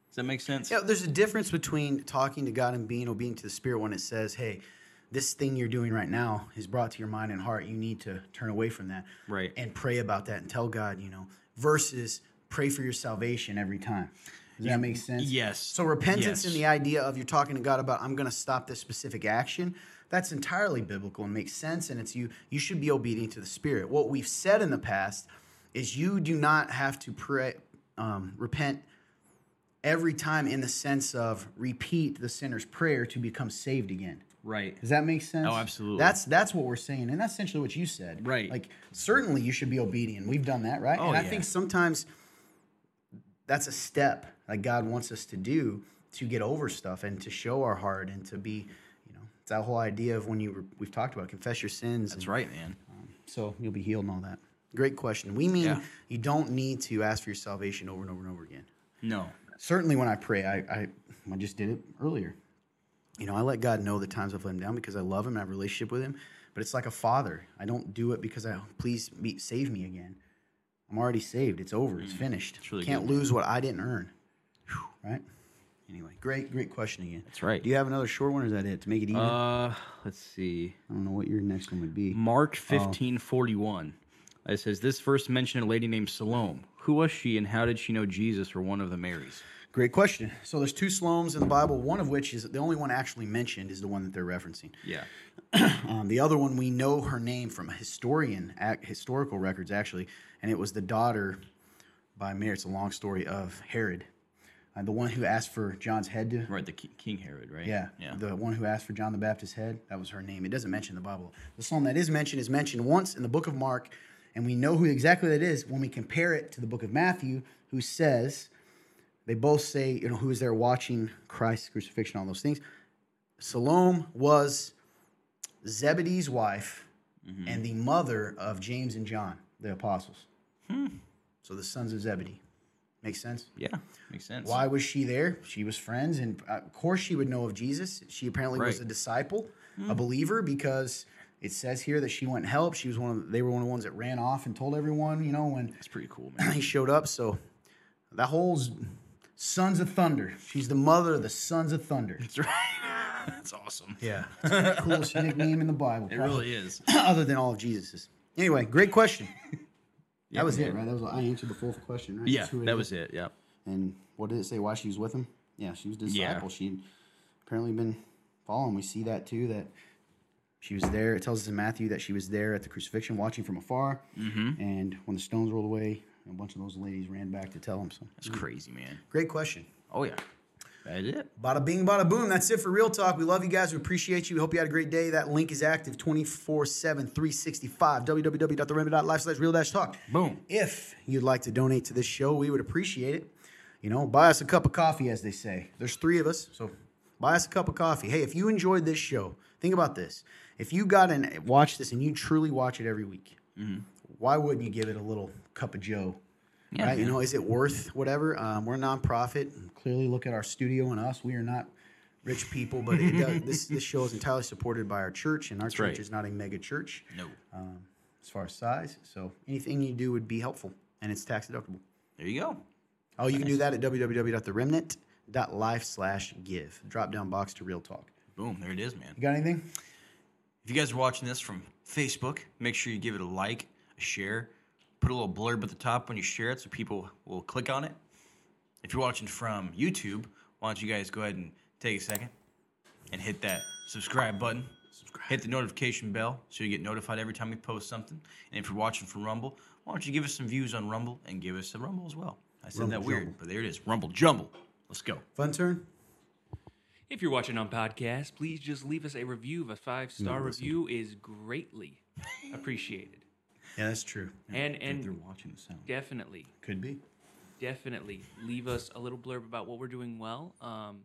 Does that make sense? Yeah, there's a difference between talking to God and being obedient to the Spirit when it says, "Hey, this thing you're doing right now is brought to your mind and heart. You need to turn away from that," right? And pray about that and tell God, you know, versus pray for your salvation every time. Does that make sense? Yes. So repentance yes. and the idea of you're talking to God about, I'm going to stop this specific action. That's entirely biblical and makes sense, and it's you you should be obedient to the Spirit. What we've said in the past is you do not have to pray, um, repent every time in the sense of repeat the sinner's prayer to become saved again. Right. Does that make sense? Oh, absolutely. That's that's what we're saying, and that's essentially what you said. Right. Like, certainly you should be obedient. We've done that, right? Oh, and I yeah. think sometimes that's a step that God wants us to do to get over stuff and to show our heart and to be, you know, it's that whole idea of when you, re- we've talked about confess your sins. That's and, right, man. Um, so you'll be healed and all that. Great question. We mean yeah. you don't need to ask for your salvation over and over and over again. No. Certainly when I pray, I, I, I just did it earlier. You know, I let God know the times I've let him down because I love him, I have a relationship with him, but it's like a father. I don't do it because I, please be, save me again. I'm already saved. It's over. It's finished. It's really Can't good, lose man. What I didn't earn. Whew. Right? Anyway, great, great question again. That's right. Do you have another short one or is that it? To make it even? Uh, let's see. I don't know what your next one would be. Mark fifteen forty one. It says, this verse mentioned a lady named Salome. Who was she and how did she know Jesus or one of the Marys? Great question. So there's two Salomes in the Bible, one of which is the only one actually mentioned is the one that they're referencing. Yeah. um, the other one, we know her name from historian ac- historical records, actually, and it was the daughter by Mary. It's a long story of Herod, uh, the one who asked for John's head. To, right, the King, King Herod, right? Yeah, yeah, the one who asked for John the Baptist's head. That was her name. It doesn't mention the Bible. The Psalm that is mentioned is mentioned once in the book of Mark, and we know who exactly that is when we compare it to the book of Matthew, who says... They both say, you know, who is there watching Christ's crucifixion, all those things. Salome was Zebedee's wife mm-hmm. and the mother of James and John, the apostles. Hmm. So the sons of Zebedee. Makes sense? Yeah, makes sense. Why was she there? She was friends, and of course she would know of Jesus. She apparently right. was a disciple, mm. a believer, because... It says here that she went and helped. She was one of the, they were one of the ones that ran off and told everyone, you know, when that's pretty cool, man. He showed up. So that whole Sons of Thunder. She's the mother of the Sons of Thunder. That's right. That's awesome. Yeah. It's the coolest nickname in the Bible. It probably. Really is. Other than all of Jesus's. Anyway, great question. yeah, that was man. it, right? That was I answered the full question, right? Yeah, that was it, yeah. And what did it say? Why she was with him? Yeah, she was a disciple. Yeah. She'd apparently been following. We see that too, that... She was there. It tells us in Matthew that she was there at the crucifixion, watching from afar. Mm-hmm. And when the stones rolled away, a bunch of those ladies ran back to tell him. So that's mm-hmm. crazy, man. Great question. Oh yeah, that's it. Bada bing, bada boom. That's it for Real Talk. We love you guys. We appreciate you. We hope you had a great day. That link is active twenty-four seven, three sixty-five. w w w dot the remnant dot life slash real dash talk. Boom. If you'd like to donate to this show, we would appreciate it. You know, buy us a cup of coffee, as they say. There's three of us, so buy us a cup of coffee. Hey, if you enjoyed this show, think about this. If you got and watch this and you truly watch it every week, mm-hmm. why wouldn't you give it a little cup of Joe? Yeah, right? Man. You know, is it worth whatever? Um, we're a nonprofit. Clearly, look at our studio and us. We are not rich people, but it does, this this show is entirely supported by our church, and our That's church right. is not a mega church. No, um, as far as size. So anything you do would be helpful, and it's tax deductible. There you go. Oh, nice. You can do that at w w w dot the remnant dot life slash give. Drop down box to Real Talk. Boom! There it is, man. You got anything? If you guys are watching this from Facebook, make sure you give it a like, a share. Put a little blurb at the top when you share it so people will click on it. If you're watching from YouTube, why don't you guys go ahead and take a second and hit that subscribe button. Subscribe. Hit the notification bell so you get notified every time we post something. And if you're watching from Rumble, why don't you give us some views on Rumble and give us a Rumble as well. I said Rumble that weird, jumble. But there it is. Rumble Jumble. Let's go. Fun turn. If you're watching on podcast, please just leave us a review. Of a five-star no, review is greatly appreciated. Yeah, that's true. Yeah, and and they're watching the sound. Definitely. Could be. Definitely. Leave us a little blurb about what we're doing well um,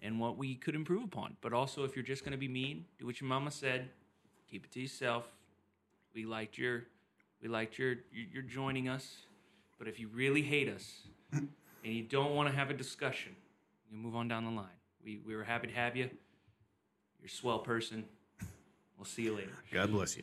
and what we could improve upon. But also, if you're just going to be mean, do what your mama said. Keep it to yourself. We liked your, we liked your, you're joining us. But if you really hate us and you don't want to have a discussion, you move on down the line. We we were happy to have you. You're a swell person. We'll see you later. God bless you.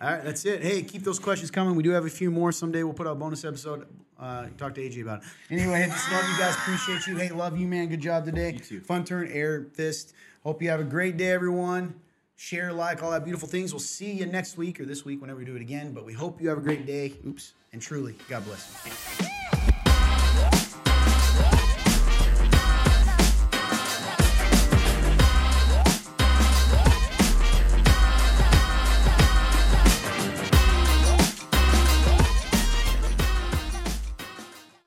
All right, that's it. Hey, keep those questions coming. We do have a few more. Someday we'll put out a bonus episode. Uh, talk to A J about it. Anyway, I just love you guys. Appreciate you. Hey, love you, man. Good job today. You too. Fun turn, air, fist. Hope you have a great day, everyone. Share, like, all that beautiful things. We'll see you next week or this week whenever we do it again. But we hope you have a great day. Oops. And truly, God bless you.